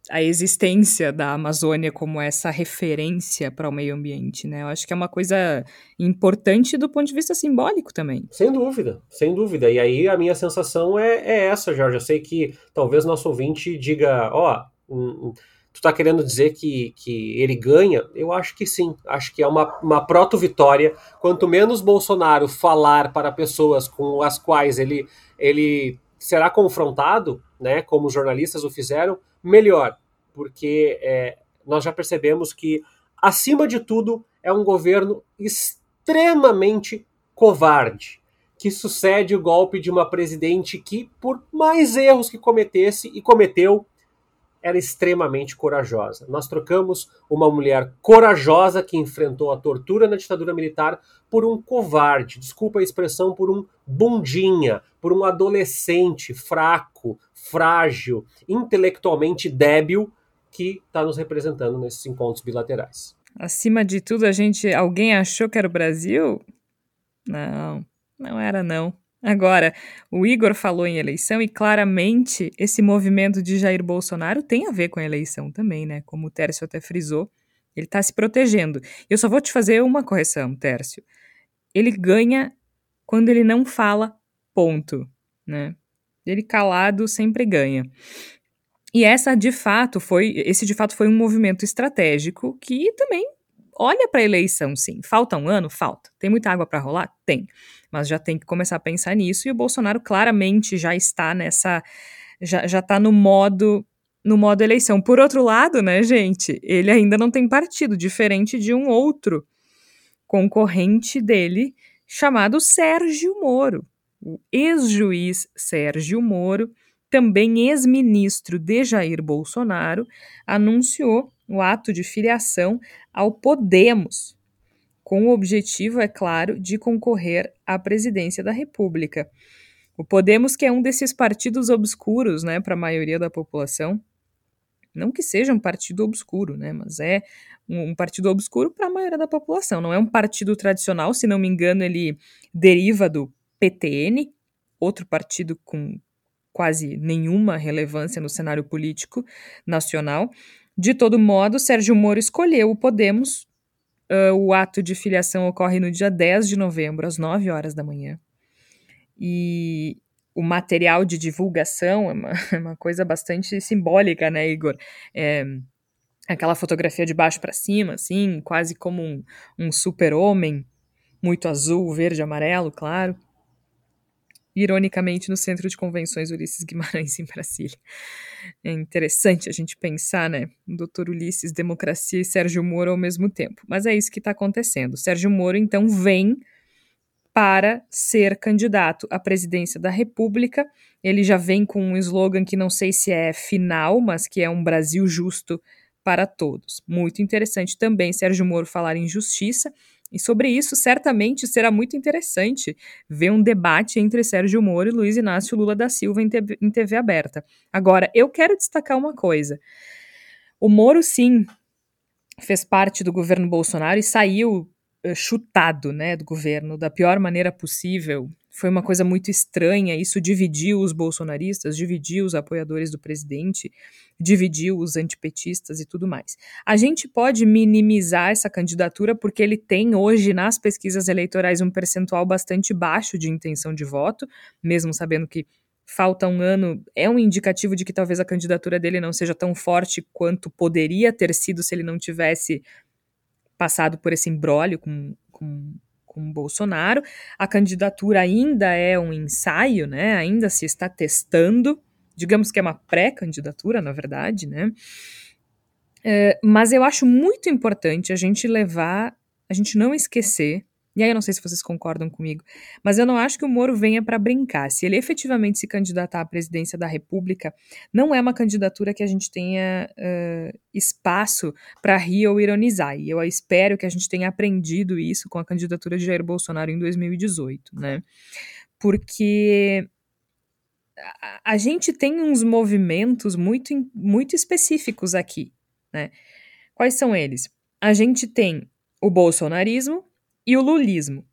a existência da Amazônia como essa referência para o meio ambiente, né? Eu acho que é uma coisa importante do ponto de vista simbólico também. Sem dúvida, sem dúvida. E aí a minha sensação é, é essa, Jorge. Eu sei que talvez nosso ouvinte diga, ó... Oh, um, um, tu tá querendo dizer que, que ele ganha? Eu acho que sim. Acho que é uma, uma proto-vitória. Quanto menos Bolsonaro falar para pessoas com as quais ele, ele será confrontado, né, como os jornalistas o fizeram, melhor. Porque é, nós já percebemos que, acima de tudo, é um governo extremamente covarde, que sucede o golpe de uma presidente que, por mais erros que cometesse e cometeu, era extremamente corajosa. Nós trocamos uma mulher corajosa que enfrentou a tortura na ditadura militar por um covarde, desculpa a expressão, por um bundinha, por um adolescente fraco, frágil, intelectualmente débil que está nos representando nesses encontros bilaterais. Acima de tudo, a gente, alguém achou que era o Brasil? Não, não era não. Agora, o Igor falou em eleição e claramente esse movimento de Jair Bolsonaro tem a ver com a eleição também, né? Como o Tércio até frisou, ele está se protegendo. Eu só vou te fazer uma correção, Tércio. Ele ganha quando ele não fala, ponto, né? Ele calado sempre ganha. E essa de fato foi, esse de fato foi um movimento estratégico que também olha para a eleição, sim. Falta um ano? Falta. Tem muita água para rolar? Tem. Mas já tem que começar a pensar nisso, e o Bolsonaro claramente já está nessa, já, já está no modo, no modo eleição. Por outro lado, né, gente, ele ainda não tem partido, diferente de um outro concorrente dele, chamado Sérgio Moro, o ex-juiz Sérgio Moro, também ex-ministro de Jair Bolsonaro, anunciou o ato de filiação ao Podemos, com o objetivo, é claro, de concorrer à presidência da República. O Podemos, que é um desses partidos obscuros, né, para a maioria da população, não que seja um partido obscuro, né, mas é um partido obscuro para a maioria da população. Não é um partido tradicional, se não me engano, ele deriva do P T N, outro partido com quase nenhuma relevância no cenário político nacional. De todo modo, Sérgio Moro escolheu o Podemos. Uh, o ato de filiação ocorre no dia dez de novembro, às nove horas da manhã. E o material de divulgação é uma, é uma coisa bastante simbólica, né, Igor? É, aquela fotografia de baixo para cima, assim, quase como um, um super-homem, muito azul, verde, amarelo, claro. Ironicamente, no Centro de Convenções Ulisses Guimarães, em Brasília. É interessante a gente pensar, né? doutor Ulisses, democracia e Sérgio Moro ao mesmo tempo. Mas é isso que está acontecendo. Sérgio Moro, então, vem para ser candidato à presidência da República. Ele já vem com um slogan que não sei se é final, mas que é um Brasil justo para todos. Muito interessante também Sérgio Moro falar em justiça. E sobre isso, certamente, será muito interessante ver um debate entre Sérgio Moro e Luiz Inácio Lula da Silva em T V, em T V aberta. Agora, eu quero destacar uma coisa. O Moro, sim, fez parte do governo Bolsonaro e saiu uh, chutado, né, do governo da pior maneira possível. Foi uma coisa muito estranha. Isso dividiu os bolsonaristas, dividiu os apoiadores do presidente, dividiu os antipetistas e tudo mais. A gente pode minimizar essa candidatura porque ele tem hoje nas pesquisas eleitorais um percentual bastante baixo de intenção de voto, mesmo sabendo que falta um ano, é um indicativo de que talvez a candidatura dele não seja tão forte quanto poderia ter sido se ele não tivesse passado por esse imbróglio com... com com o Bolsonaro. A candidatura ainda é um ensaio, né? Ainda se está testando, digamos que é uma pré-candidatura, na verdade, né? É, mas eu acho muito importante a gente levar, a gente não esquecer, e aí eu não sei se vocês concordam comigo, mas eu não acho que o Moro venha para brincar. Se ele efetivamente se candidatar à presidência da República, não é uma candidatura que a gente tenha uh, espaço para rir ou ironizar. E eu espero que a gente tenha aprendido isso com a candidatura de Jair Bolsonaro em dois mil e dezoito, né? Porque a, a gente tem uns movimentos muito, muito específicos aqui, né? Quais são eles? A gente tem o bolsonarismo e o lulismo.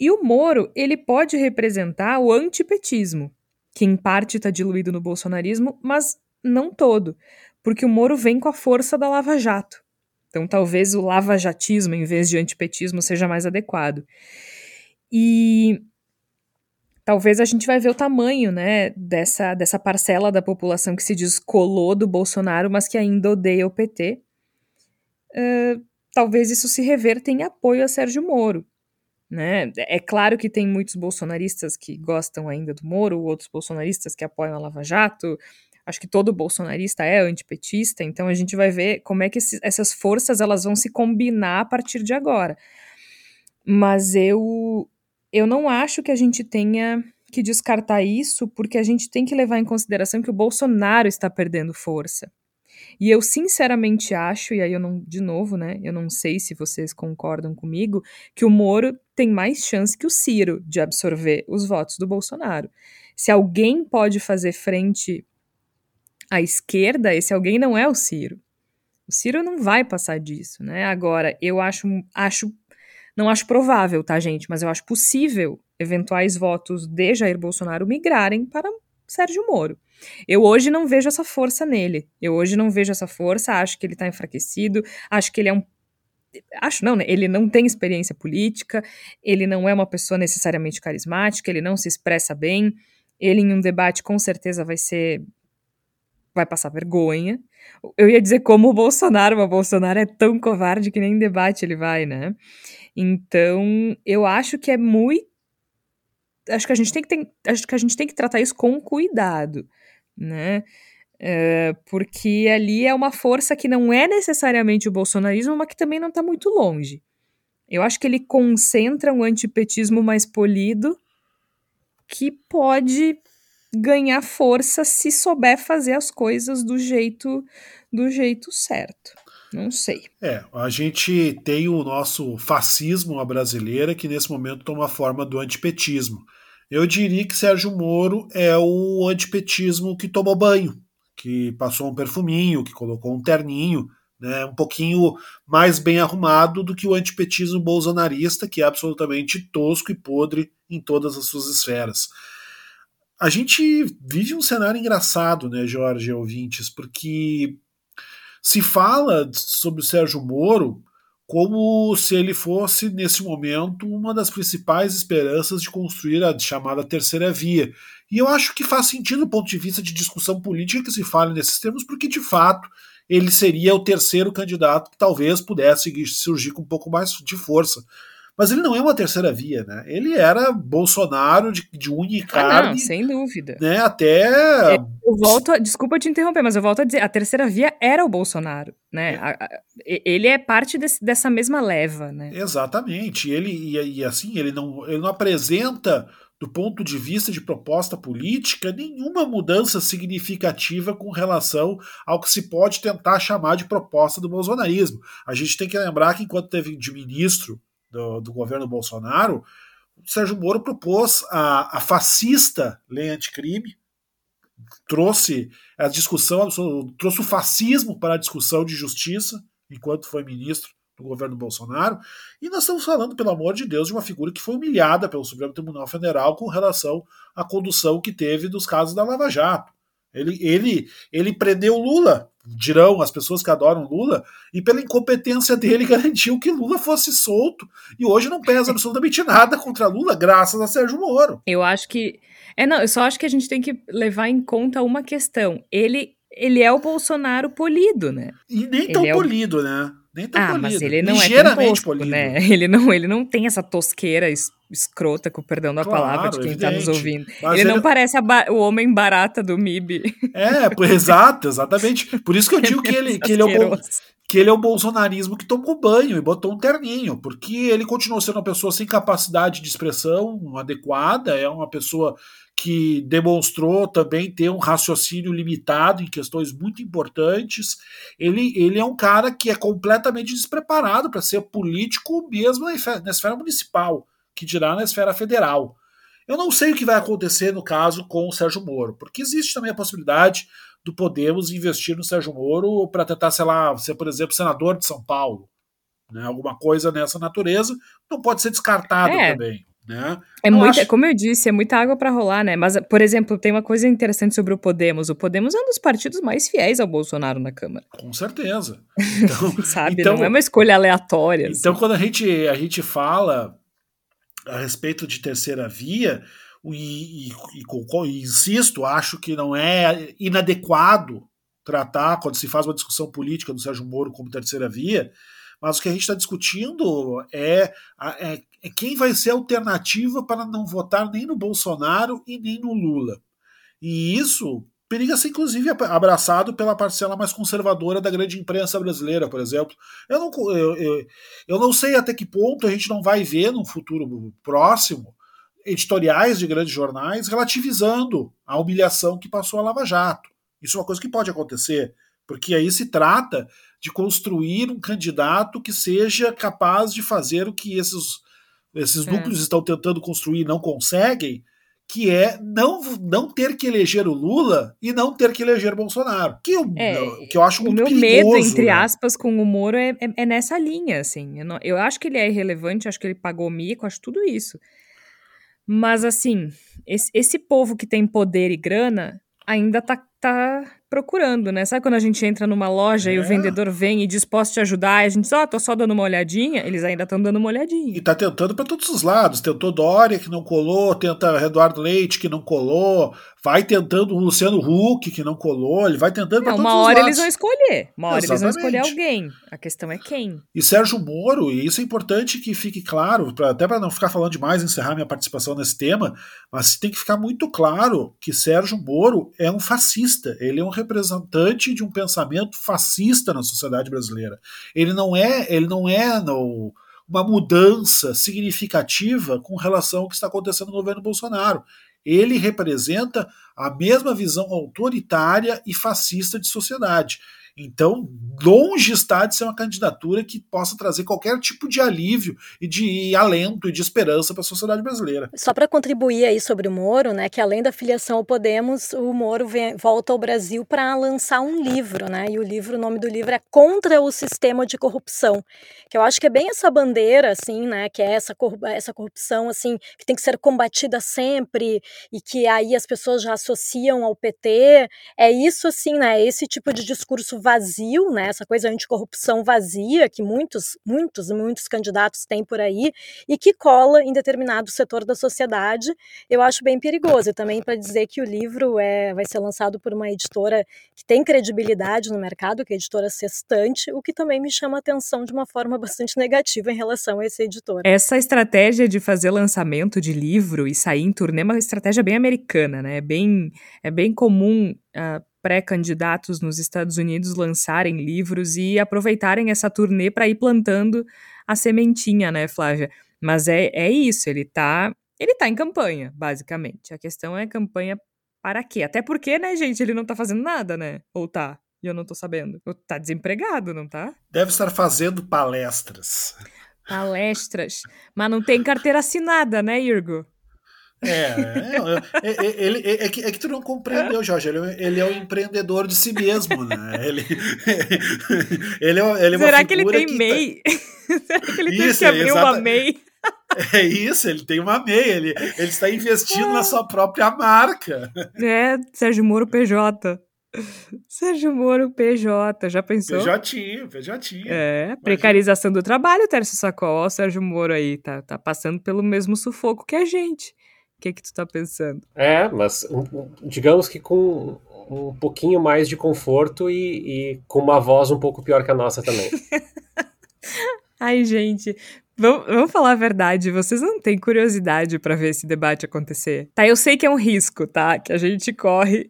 E o Moro, ele pode representar o antipetismo, que em parte está diluído no bolsonarismo, mas não todo, porque o Moro vem com a força da Lava Jato. Então talvez o lavajatismo, em vez de antipetismo, seja mais adequado. E talvez a gente vai ver o tamanho, né, dessa, dessa parcela da população que se descolou do Bolsonaro, mas que ainda odeia o P T. Uh, talvez isso se reverta em apoio a Sérgio Moro, né? É claro que tem muitos bolsonaristas que gostam ainda do Moro, outros bolsonaristas que apoiam a Lava Jato, acho que todo bolsonarista é antipetista, então a gente vai ver como é que esses, essas forças elas vão se combinar a partir de agora. Mas eu, eu não acho que a gente tenha que descartar isso, porque a gente tem que levar em consideração que o Bolsonaro está perdendo força. E eu sinceramente acho, e aí eu não, de novo, né, eu não sei se vocês concordam comigo, que o Moro tem mais chance que o Ciro de absorver os votos do Bolsonaro. Se alguém pode fazer frente à esquerda, esse alguém não é o Ciro. O Ciro não vai passar disso, né? Agora, eu acho, acho, não acho provável, tá, gente? Mas eu acho possível eventuais votos de Jair Bolsonaro migrarem para Sérgio Moro. Eu hoje não vejo essa força nele, eu hoje não vejo essa força, acho que ele está enfraquecido, acho que ele é um, acho não, né? Ele não tem experiência política, ele não é uma pessoa necessariamente carismática, ele não se expressa bem, ele em um debate com certeza vai ser, vai passar vergonha, eu ia dizer como o Bolsonaro, mas o Bolsonaro é tão covarde que nem em debate ele vai, né? Então, eu acho que é muito, acho que a gente tem que, tem, acho que a gente tem que tratar isso com cuidado, né? É, porque ali é uma força que não é necessariamente o bolsonarismo, mas que também não está muito longe. Eu acho que ele concentra um antipetismo mais polido que pode ganhar força se souber fazer as coisas do jeito, do jeito certo. Não sei. É, a gente tem o nosso fascismo à brasileira que nesse momento toma forma do antipetismo. Eu diria que Sérgio Moro é o antipetismo que tomou banho, que passou um perfuminho, que colocou um terninho, né, um pouquinho mais bem arrumado do que o antipetismo bolsonarista, que é absolutamente tosco e podre em todas as suas esferas. A gente vive um cenário engraçado, né, Jorge, ouvintes, porque se fala sobre o Sérgio Moro como se ele fosse, nesse momento, uma das principais esperanças de construir a chamada terceira via. E eu acho que faz sentido do ponto de vista de discussão política que se fale nesses termos, porque, de fato, ele seria o terceiro candidato que talvez pudesse surgir com um pouco mais de força. Mas ele não é uma terceira via, né? Ele era Bolsonaro de, de unha e carne. Ah, não, sem dúvida. Né? Até... Eu volto a, desculpa te interromper, mas eu volto a dizer, a terceira via era o Bolsonaro, né? É. A, a, ele é parte desse, dessa mesma leva, né? Exatamente. Ele, e, e assim, ele não, ele não apresenta, do ponto de vista de proposta política, nenhuma mudança significativa com relação ao que se pode tentar chamar de proposta do bolsonarismo. A gente tem que lembrar que, enquanto teve de ministro Do, do governo Bolsonaro, o Sérgio Moro propôs a, a fascista lei anticrime, trouxe a discussão, trouxe o fascismo para a discussão de justiça, enquanto foi ministro do governo Bolsonaro, e nós estamos falando, pelo amor de Deus, de uma figura que foi humilhada pelo Supremo Tribunal Federal com relação à condução que teve dos casos da Lava Jato. Ele, ele, ele prendeu Lula, dirão as pessoas que adoram Lula, e pela incompetência dele garantiu que Lula fosse solto, e hoje não pesa absolutamente nada contra Lula, graças a Sérgio Moro. Eu acho que... É, não, eu só acho que a gente tem que levar em conta uma questão. Ele, ele é o Bolsonaro polido, né? E nem tão ele polido, é o... né? Nem tão ah, polido. Mas ele não é tão tosco, né? Ele não, ele não tem essa tosqueira es, escrota, com perdão da claro, palavra, de quem está nos ouvindo. Ele, ele não parece a ba... o homem barata do M I B. É, por... exato, exatamente. Por isso que eu digo que ele, que, ele é o, que ele é o bolsonarismo que tomou banho e botou um terninho, porque ele continuou sendo uma pessoa sem capacidade de expressão adequada, é uma pessoa que demonstrou também ter um raciocínio limitado em questões muito importantes. Ele, ele é um cara que é completamente despreparado para ser político mesmo na esfera municipal, que dirá na esfera federal. Eu não sei o que vai acontecer no caso com o Sérgio Moro, porque existe também a possibilidade do Podemos investir no Sérgio Moro para tentar, sei lá, ser, por exemplo, senador de São Paulo, né? Alguma coisa nessa natureza não pode ser descartada é. também. Né? É muita, acho... Como eu disse, é muita água para rolar, né? Mas, por exemplo, tem uma coisa interessante sobre o Podemos. O Podemos é um dos partidos mais fiéis ao Bolsonaro na Câmara. Com certeza. Então, sabe, então, não é uma escolha aleatória. Então, assim, quando a gente, a gente fala a respeito de terceira via, e, e, e, e insisto, acho que não é inadequado tratar, quando se faz uma discussão política do Sérgio Moro como terceira via, mas o que a gente está discutindo é, é, é quem vai ser a alternativa para não votar nem no Bolsonaro e nem no Lula. E isso periga ser, inclusive, abraçado pela parcela mais conservadora da grande imprensa brasileira, por exemplo. Eu não, eu, eu, eu não sei até que ponto a gente não vai ver, num futuro próximo, editoriais de grandes jornais relativizando a humilhação que passou a Lava Jato. Isso é uma coisa que pode acontecer, porque aí se trata de construir um candidato que seja capaz de fazer o que esses, esses é. núcleos estão tentando construir e não conseguem, que é não, não ter que eleger o Lula e não ter que eleger Bolsonaro, que eu, é, que eu acho muito perigoso. O meu perigoso, medo, entre né? aspas, com o Moro é, é, é nessa linha, assim. Eu, não, eu acho que ele é irrelevante, acho que ele pagou mico, acho tudo isso. Mas, assim, esse, esse povo que tem poder e grana ainda tá, tá procurando, né? Sabe quando a gente entra numa loja é. e o vendedor vem e diz, posso te ajudar? E a gente diz, ó, oh, tô só dando uma olhadinha. Eles ainda estão dando uma olhadinha. E tá tentando para todos os lados. Tentou Dória, que não colou. Tenta Eduardo Leite, que não colou. Vai tentando o Luciano Huck, que não colou. Ele vai tentando para todos os lados. Uma hora eles vão escolher. Uma hora Exatamente. eles vão escolher alguém. A questão é quem. E Sérgio Moro, e isso é importante que fique claro, pra, até para não ficar falando demais, encerrar minha participação nesse tema, mas tem que ficar muito claro que Sérgio Moro é um fascista. Ele é um representante de um pensamento fascista na sociedade brasileira. Ele não é, ele não é no, uma mudança significativa com relação ao que está acontecendo no governo Bolsonaro. Ele representa a mesma visão autoritária e fascista de sociedade. Então, longe está de ser uma candidatura que possa trazer qualquer tipo de alívio e de alento e de esperança para a sociedade brasileira. Só para contribuir aí sobre o Moro, né, que além da filiação ao Podemos, o Moro vem, volta ao Brasil para lançar um livro, né, e o livro, o nome do livro é Contra o Sistema de Corrupção, que eu acho que é bem essa bandeira, assim, né, que é essa, corru- essa corrupção, assim, que tem que ser combatida sempre e que aí as pessoas já associam ao P T, é isso, assim, né, esse tipo de discurso vazio, né, essa coisa anticorrupção vazia que muitos, muitos, muitos candidatos têm por aí e que cola em determinado setor da sociedade, eu acho bem perigoso. E também para dizer que o livro é, vai ser lançado por uma editora que tem credibilidade no mercado, que é a editora Sextante, o que também me chama a atenção de uma forma bastante negativa em relação a esse editor. Essa estratégia de fazer lançamento de livro e sair em turnê é uma estratégia bem americana, né? É bem, é bem comum... Uh, pré-candidatos nos Estados Unidos lançarem livros e aproveitarem essa turnê para ir plantando a sementinha, né, Flávia? Mas é, é isso, ele tá, ele tá em campanha, basicamente. A questão é campanha para quê? Até porque, né, gente, ele não tá fazendo nada, né? Ou tá? E eu não tô sabendo. Ou tá desempregado, não tá? Deve estar fazendo palestras. Palestras. Mas não tem carteira assinada, né, Irgo? É, é, é, ele, é, é, que, é que tu não compreendeu, Jorge. Ele, ele é um empreendedor de si mesmo, né? Ele, ele é, ele é uma Será que ele tem que M E I? Tá... Será que ele isso, tem que abrir é, exata... uma M E I? É isso, ele tem uma M E I. Ele, ele está investindo é. na sua própria marca. É, Sérgio Moro P J. Sérgio Moro P J, já pensou? PJinho, PJinho. É, imagina. Precarização do trabalho, Tércio Sacol. Ó, o Sérgio Moro aí tá, tá passando pelo mesmo sufoco que a gente. O que que tu tá pensando? É, mas digamos que com um pouquinho mais de conforto e, e com uma voz um pouco pior que a nossa também. Ai, gente, vamos, vamos falar a verdade, vocês não têm curiosidade pra ver esse debate acontecer? Tá, eu sei que é um risco, tá? Que a gente corre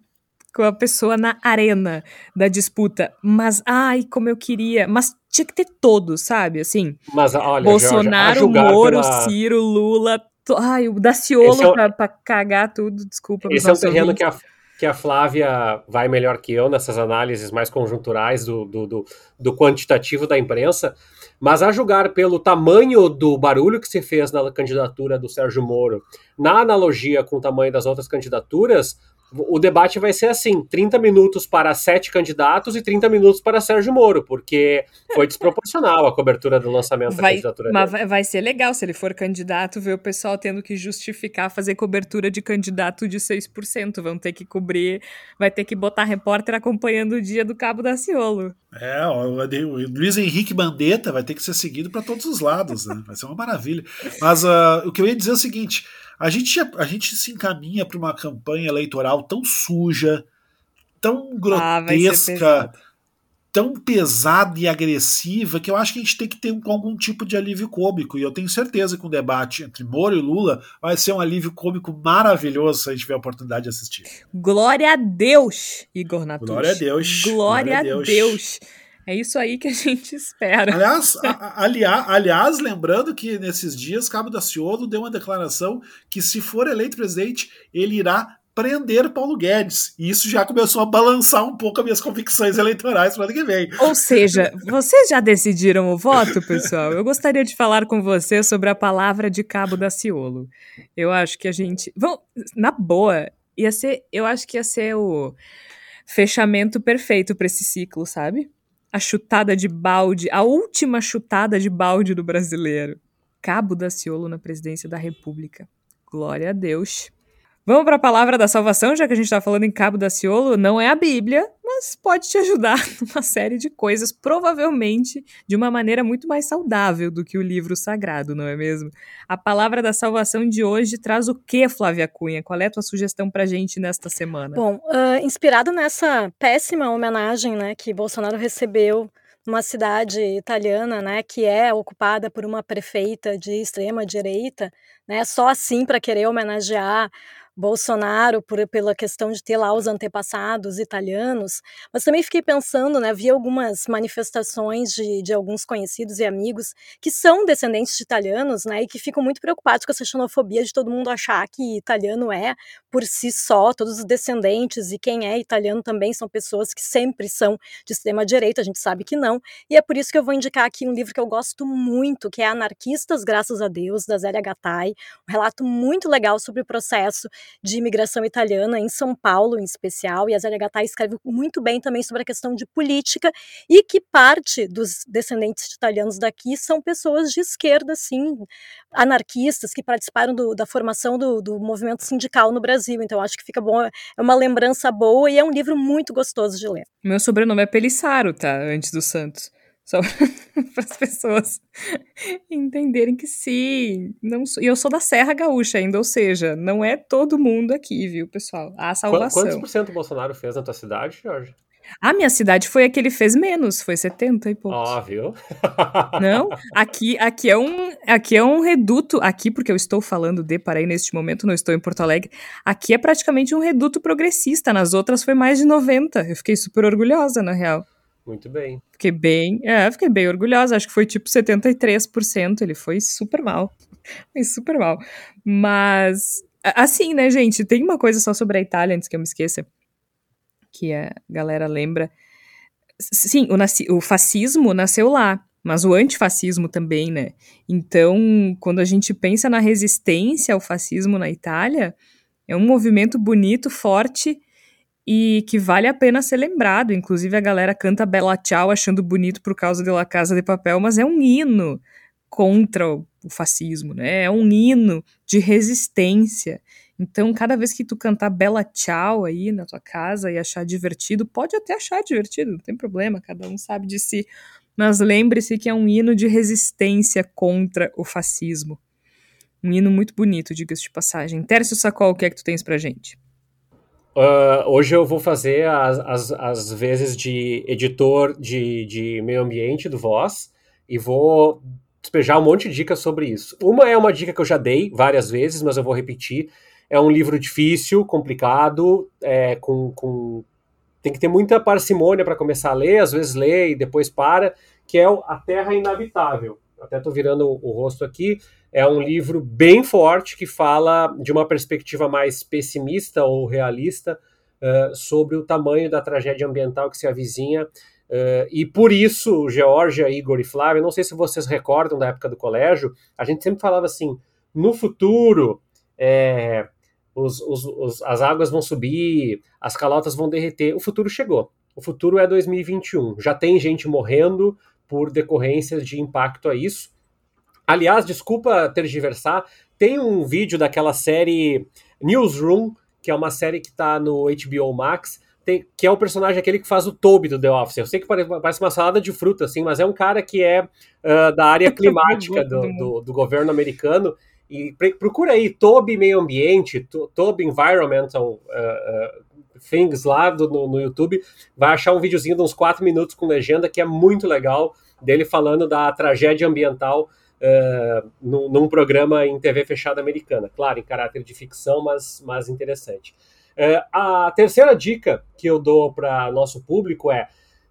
com a pessoa na arena da disputa, mas, ai, como eu queria, mas... Tinha que ter todos, sabe? Assim, mas, olha, Bolsonaro, Jorge, Moro, pela... Ciro, Lula, to... Ai, o Daciolo é um... pra, pra cagar tudo, desculpa. Esse é um terreno que a, que a Flávia vai melhor que eu nessas análises mais conjunturais do, do, do, do quantitativo da imprensa, mas a julgar pelo tamanho do barulho que se fez na candidatura do Sérgio Moro, na analogia com o tamanho das outras candidaturas, o debate vai ser assim, trinta minutos para sete candidatos e trinta minutos para Sérgio Moro, porque foi desproporcional a cobertura do lançamento vai, da candidatura mas dele. Mas vai ser legal, se ele for candidato, ver o pessoal tendo que justificar fazer cobertura de candidato de seis por cento. Vão ter que cobrir, vai ter que botar repórter acompanhando o dia do Cabo Daciolo. É, o, o Luiz Henrique Mandetta vai ter que ser seguido para todos os lados, né? Vai ser uma maravilha. Mas uh, o que eu ia dizer é o seguinte... A gente, a gente se encaminha para uma campanha eleitoral tão suja, tão grotesca, ah, tão pesada e agressiva, que eu acho que a gente tem que ter um, algum tipo de alívio cômico. E eu tenho certeza que o um debate entre Moro e Lula vai ser um alívio cômico maravilhoso se a gente tiver a oportunidade de assistir. Glória a Deus, Igor Natucci. Glória a Deus. Glória a Deus. Deus. É isso aí que a gente espera. Aliás, a, aliás, aliás, lembrando que nesses dias, Cabo Daciolo deu uma declaração que se for eleito presidente, ele irá prender Paulo Guedes. E isso já começou a balançar um pouco as minhas convicções eleitorais para o ano que vem. Ou seja, vocês já decidiram o voto, pessoal? Eu gostaria de falar com vocês sobre a palavra de Cabo Daciolo. Eu acho que a gente... Bom, na boa, ia ser, eu acho que ia ser o fechamento perfeito para esse ciclo, sabe? A chutada de balde, a última chutada de balde do brasileiro. Cabo Daciolo na presidência da República. Glória a Deus. Vamos para a palavra da salvação, já que a gente está falando em Cabo Daciolo. Não é a Bíblia, mas pode te ajudar numa série de coisas, provavelmente de uma maneira muito mais saudável do que o livro sagrado, não é mesmo? A palavra da salvação de hoje traz o quê, Flávia Cunha? Qual é a tua sugestão para a gente nesta semana? Bom, uh, inspirado nessa péssima homenagem, né, que Bolsonaro recebeu numa cidade italiana, né, que é ocupada por uma prefeita de extrema direita, né, só assim para querer homenagear Bolsonaro por, pela questão de ter lá os antepassados italianos, mas também fiquei pensando, né, vi algumas manifestações de, de alguns conhecidos e amigos que são descendentes de italianos, né, e que ficam muito preocupados com essa xenofobia de todo mundo achar que italiano é por si só, todos os descendentes e quem é italiano também são pessoas que sempre são de extrema direita, a gente sabe que não, e é por isso que eu vou indicar aqui um livro que eu gosto muito, que é Anarquistas, Graças a Deus, da Zélia Gattai, um relato muito legal sobre o processo de imigração italiana em São Paulo, em especial, e a Zélia Gattai escreve muito bem também sobre a questão de política e que parte dos descendentes de italianos daqui são pessoas de esquerda, sim, anarquistas que participaram do, da formação do, do movimento sindical no Brasil, então acho que fica bom, é uma lembrança boa e é um livro muito gostoso de ler. Meu sobrenome é Pelissaro, tá? Antes do Santos. Só para as pessoas entenderem que sim. Não sou, e eu sou da Serra Gaúcha ainda, ou seja, não é todo mundo aqui, viu, pessoal? A salvação. Quantos por cento o Bolsonaro fez na tua cidade, Jorge? A minha cidade foi a que ele fez menos, foi setenta e poucos. Ó, viu? Não, aqui, aqui, é um, aqui é um reduto, aqui porque eu estou falando de Paraí neste momento, não estou em Porto Alegre, aqui é praticamente um reduto progressista, nas outras foi mais de noventa, eu fiquei super orgulhosa, na real. Muito bem. Fiquei bem, é, fiquei bem orgulhosa, acho que foi tipo setenta e três por cento, ele foi super mal, foi super mal. Mas, assim, né, gente, tem uma coisa só sobre a Itália, antes que eu me esqueça, que a galera lembra. Sim, o, nasci- o fascismo nasceu lá, mas o antifascismo também, né? Então, quando a gente pensa na resistência ao fascismo na Itália, é um movimento bonito, forte, e que vale a pena ser lembrado. Inclusive, a galera canta Bella Ciao achando bonito por causa de La Casa de Papel, mas é um hino contra o fascismo, né? É um hino de resistência. Então, cada vez que tu cantar Bella Ciao aí na tua casa e achar divertido, pode até achar divertido, não tem problema, cada um sabe de si. Mas lembre-se que é um hino de resistência contra o fascismo. Um hino muito bonito, diga-se de passagem. Tércio Sacol, o que é que tu tens pra gente? Uh, hoje eu vou fazer as, as, as vezes de editor de, de meio ambiente do Voz e vou despejar um monte de dicas sobre isso. Uma é uma dica que eu já dei várias vezes, mas eu vou repetir. É um livro difícil, complicado, é, com, com... tem que ter muita parcimônia para começar a ler, às vezes lê e depois para, que é A Terra Inabitável. Até estou virando o rosto aqui. É um livro bem forte que fala de uma perspectiva mais pessimista ou realista uh, sobre o tamanho da tragédia ambiental que se avizinha. Uh, e por isso, Georgia, Igor e Flávia, não sei se vocês recordam da época do colégio, a gente sempre falava assim, no futuro é, os, os, os, as águas vão subir, as calotas vão derreter. O futuro chegou. O futuro é dois mil e vinte e um. Já tem gente morrendo por decorrências de impacto a isso. Aliás, desculpa tergiversar, tem um vídeo daquela série Newsroom, que é uma série que tá no H B O Max, tem, que é o personagem aquele que faz o Toby do The Office. Eu sei que parece uma salada de fruta, assim, mas é um cara que é uh, da área climática do, do, do governo americano. E pre- procura aí Toby Meio Ambiente, Toby Environmental uh, uh, Things lá do, no, no YouTube. Vai achar um videozinho de uns quatro minutos com legenda, que é muito legal, dele falando da tragédia ambiental. Uh, num, num programa em T V fechada americana, claro, em caráter de ficção, mas, mas interessante. Uh, a terceira dica que eu dou para nosso público é,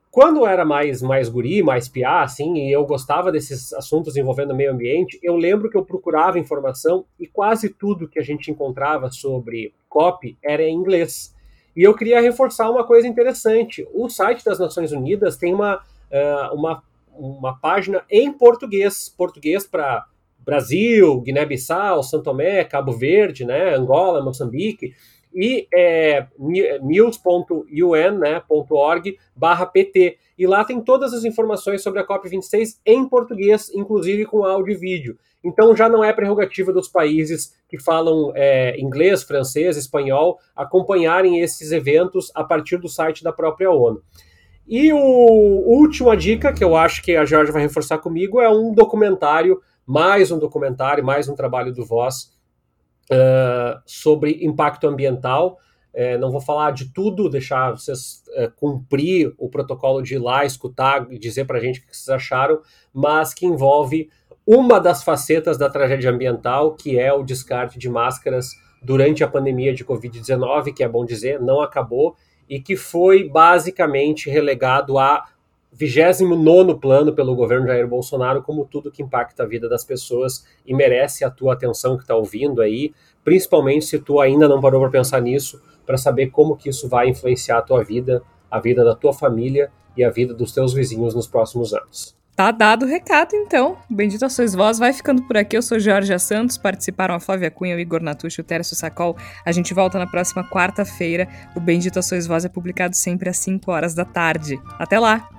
quando eu era mais, mais guri, mais piá, assim, e eu gostava desses assuntos envolvendo o meio ambiente, eu lembro que eu procurava informação e quase tudo que a gente encontrava sobre COP era em inglês. E eu queria reforçar uma coisa interessante. O site das Nações Unidas tem uma, uh, uma uma página em português, português para Brasil, Guiné-Bissau, São Tomé, Cabo Verde, né, Angola, Moçambique, e é, news ponto u n ponto org barra p t, e lá tem todas as informações sobre a COP vinte e seis em português, inclusive com áudio e vídeo. Então já não é prerrogativa dos países que falam é, inglês, francês, espanhol, acompanharem esses eventos a partir do site da própria ONU. E o última dica, que eu acho que a Georgia vai reforçar comigo, é um documentário, mais um documentário, mais um trabalho do Voz uh, sobre impacto ambiental. Uh, não vou falar de tudo, deixar vocês uh, cumprir o protocolo de ir lá, escutar e dizer pra gente o que vocês acharam, mas que envolve uma das facetas da tragédia ambiental, que é o descarte de máscaras durante a pandemia de covid dezenove, que é bom dizer, não acabou, e que foi basicamente relegado a vigésimo nono plano pelo governo Jair Bolsonaro, como tudo que impacta a vida das pessoas, e merece a tua atenção que está ouvindo aí, principalmente se tu ainda não parou para pensar nisso, para saber como que isso vai influenciar a tua vida, a vida da tua família e a vida dos teus vizinhos nos próximos anos. Tá dado o recado, então. Bendita Sois Vós vai ficando por aqui. Eu sou Georgia Santos. Participaram a Flávia Cunha, o Igor Natucci, o Tércio Sacol. A gente volta na próxima quarta-feira. O Bendita Sois Vós é publicado sempre às cinco horas da tarde. Até lá!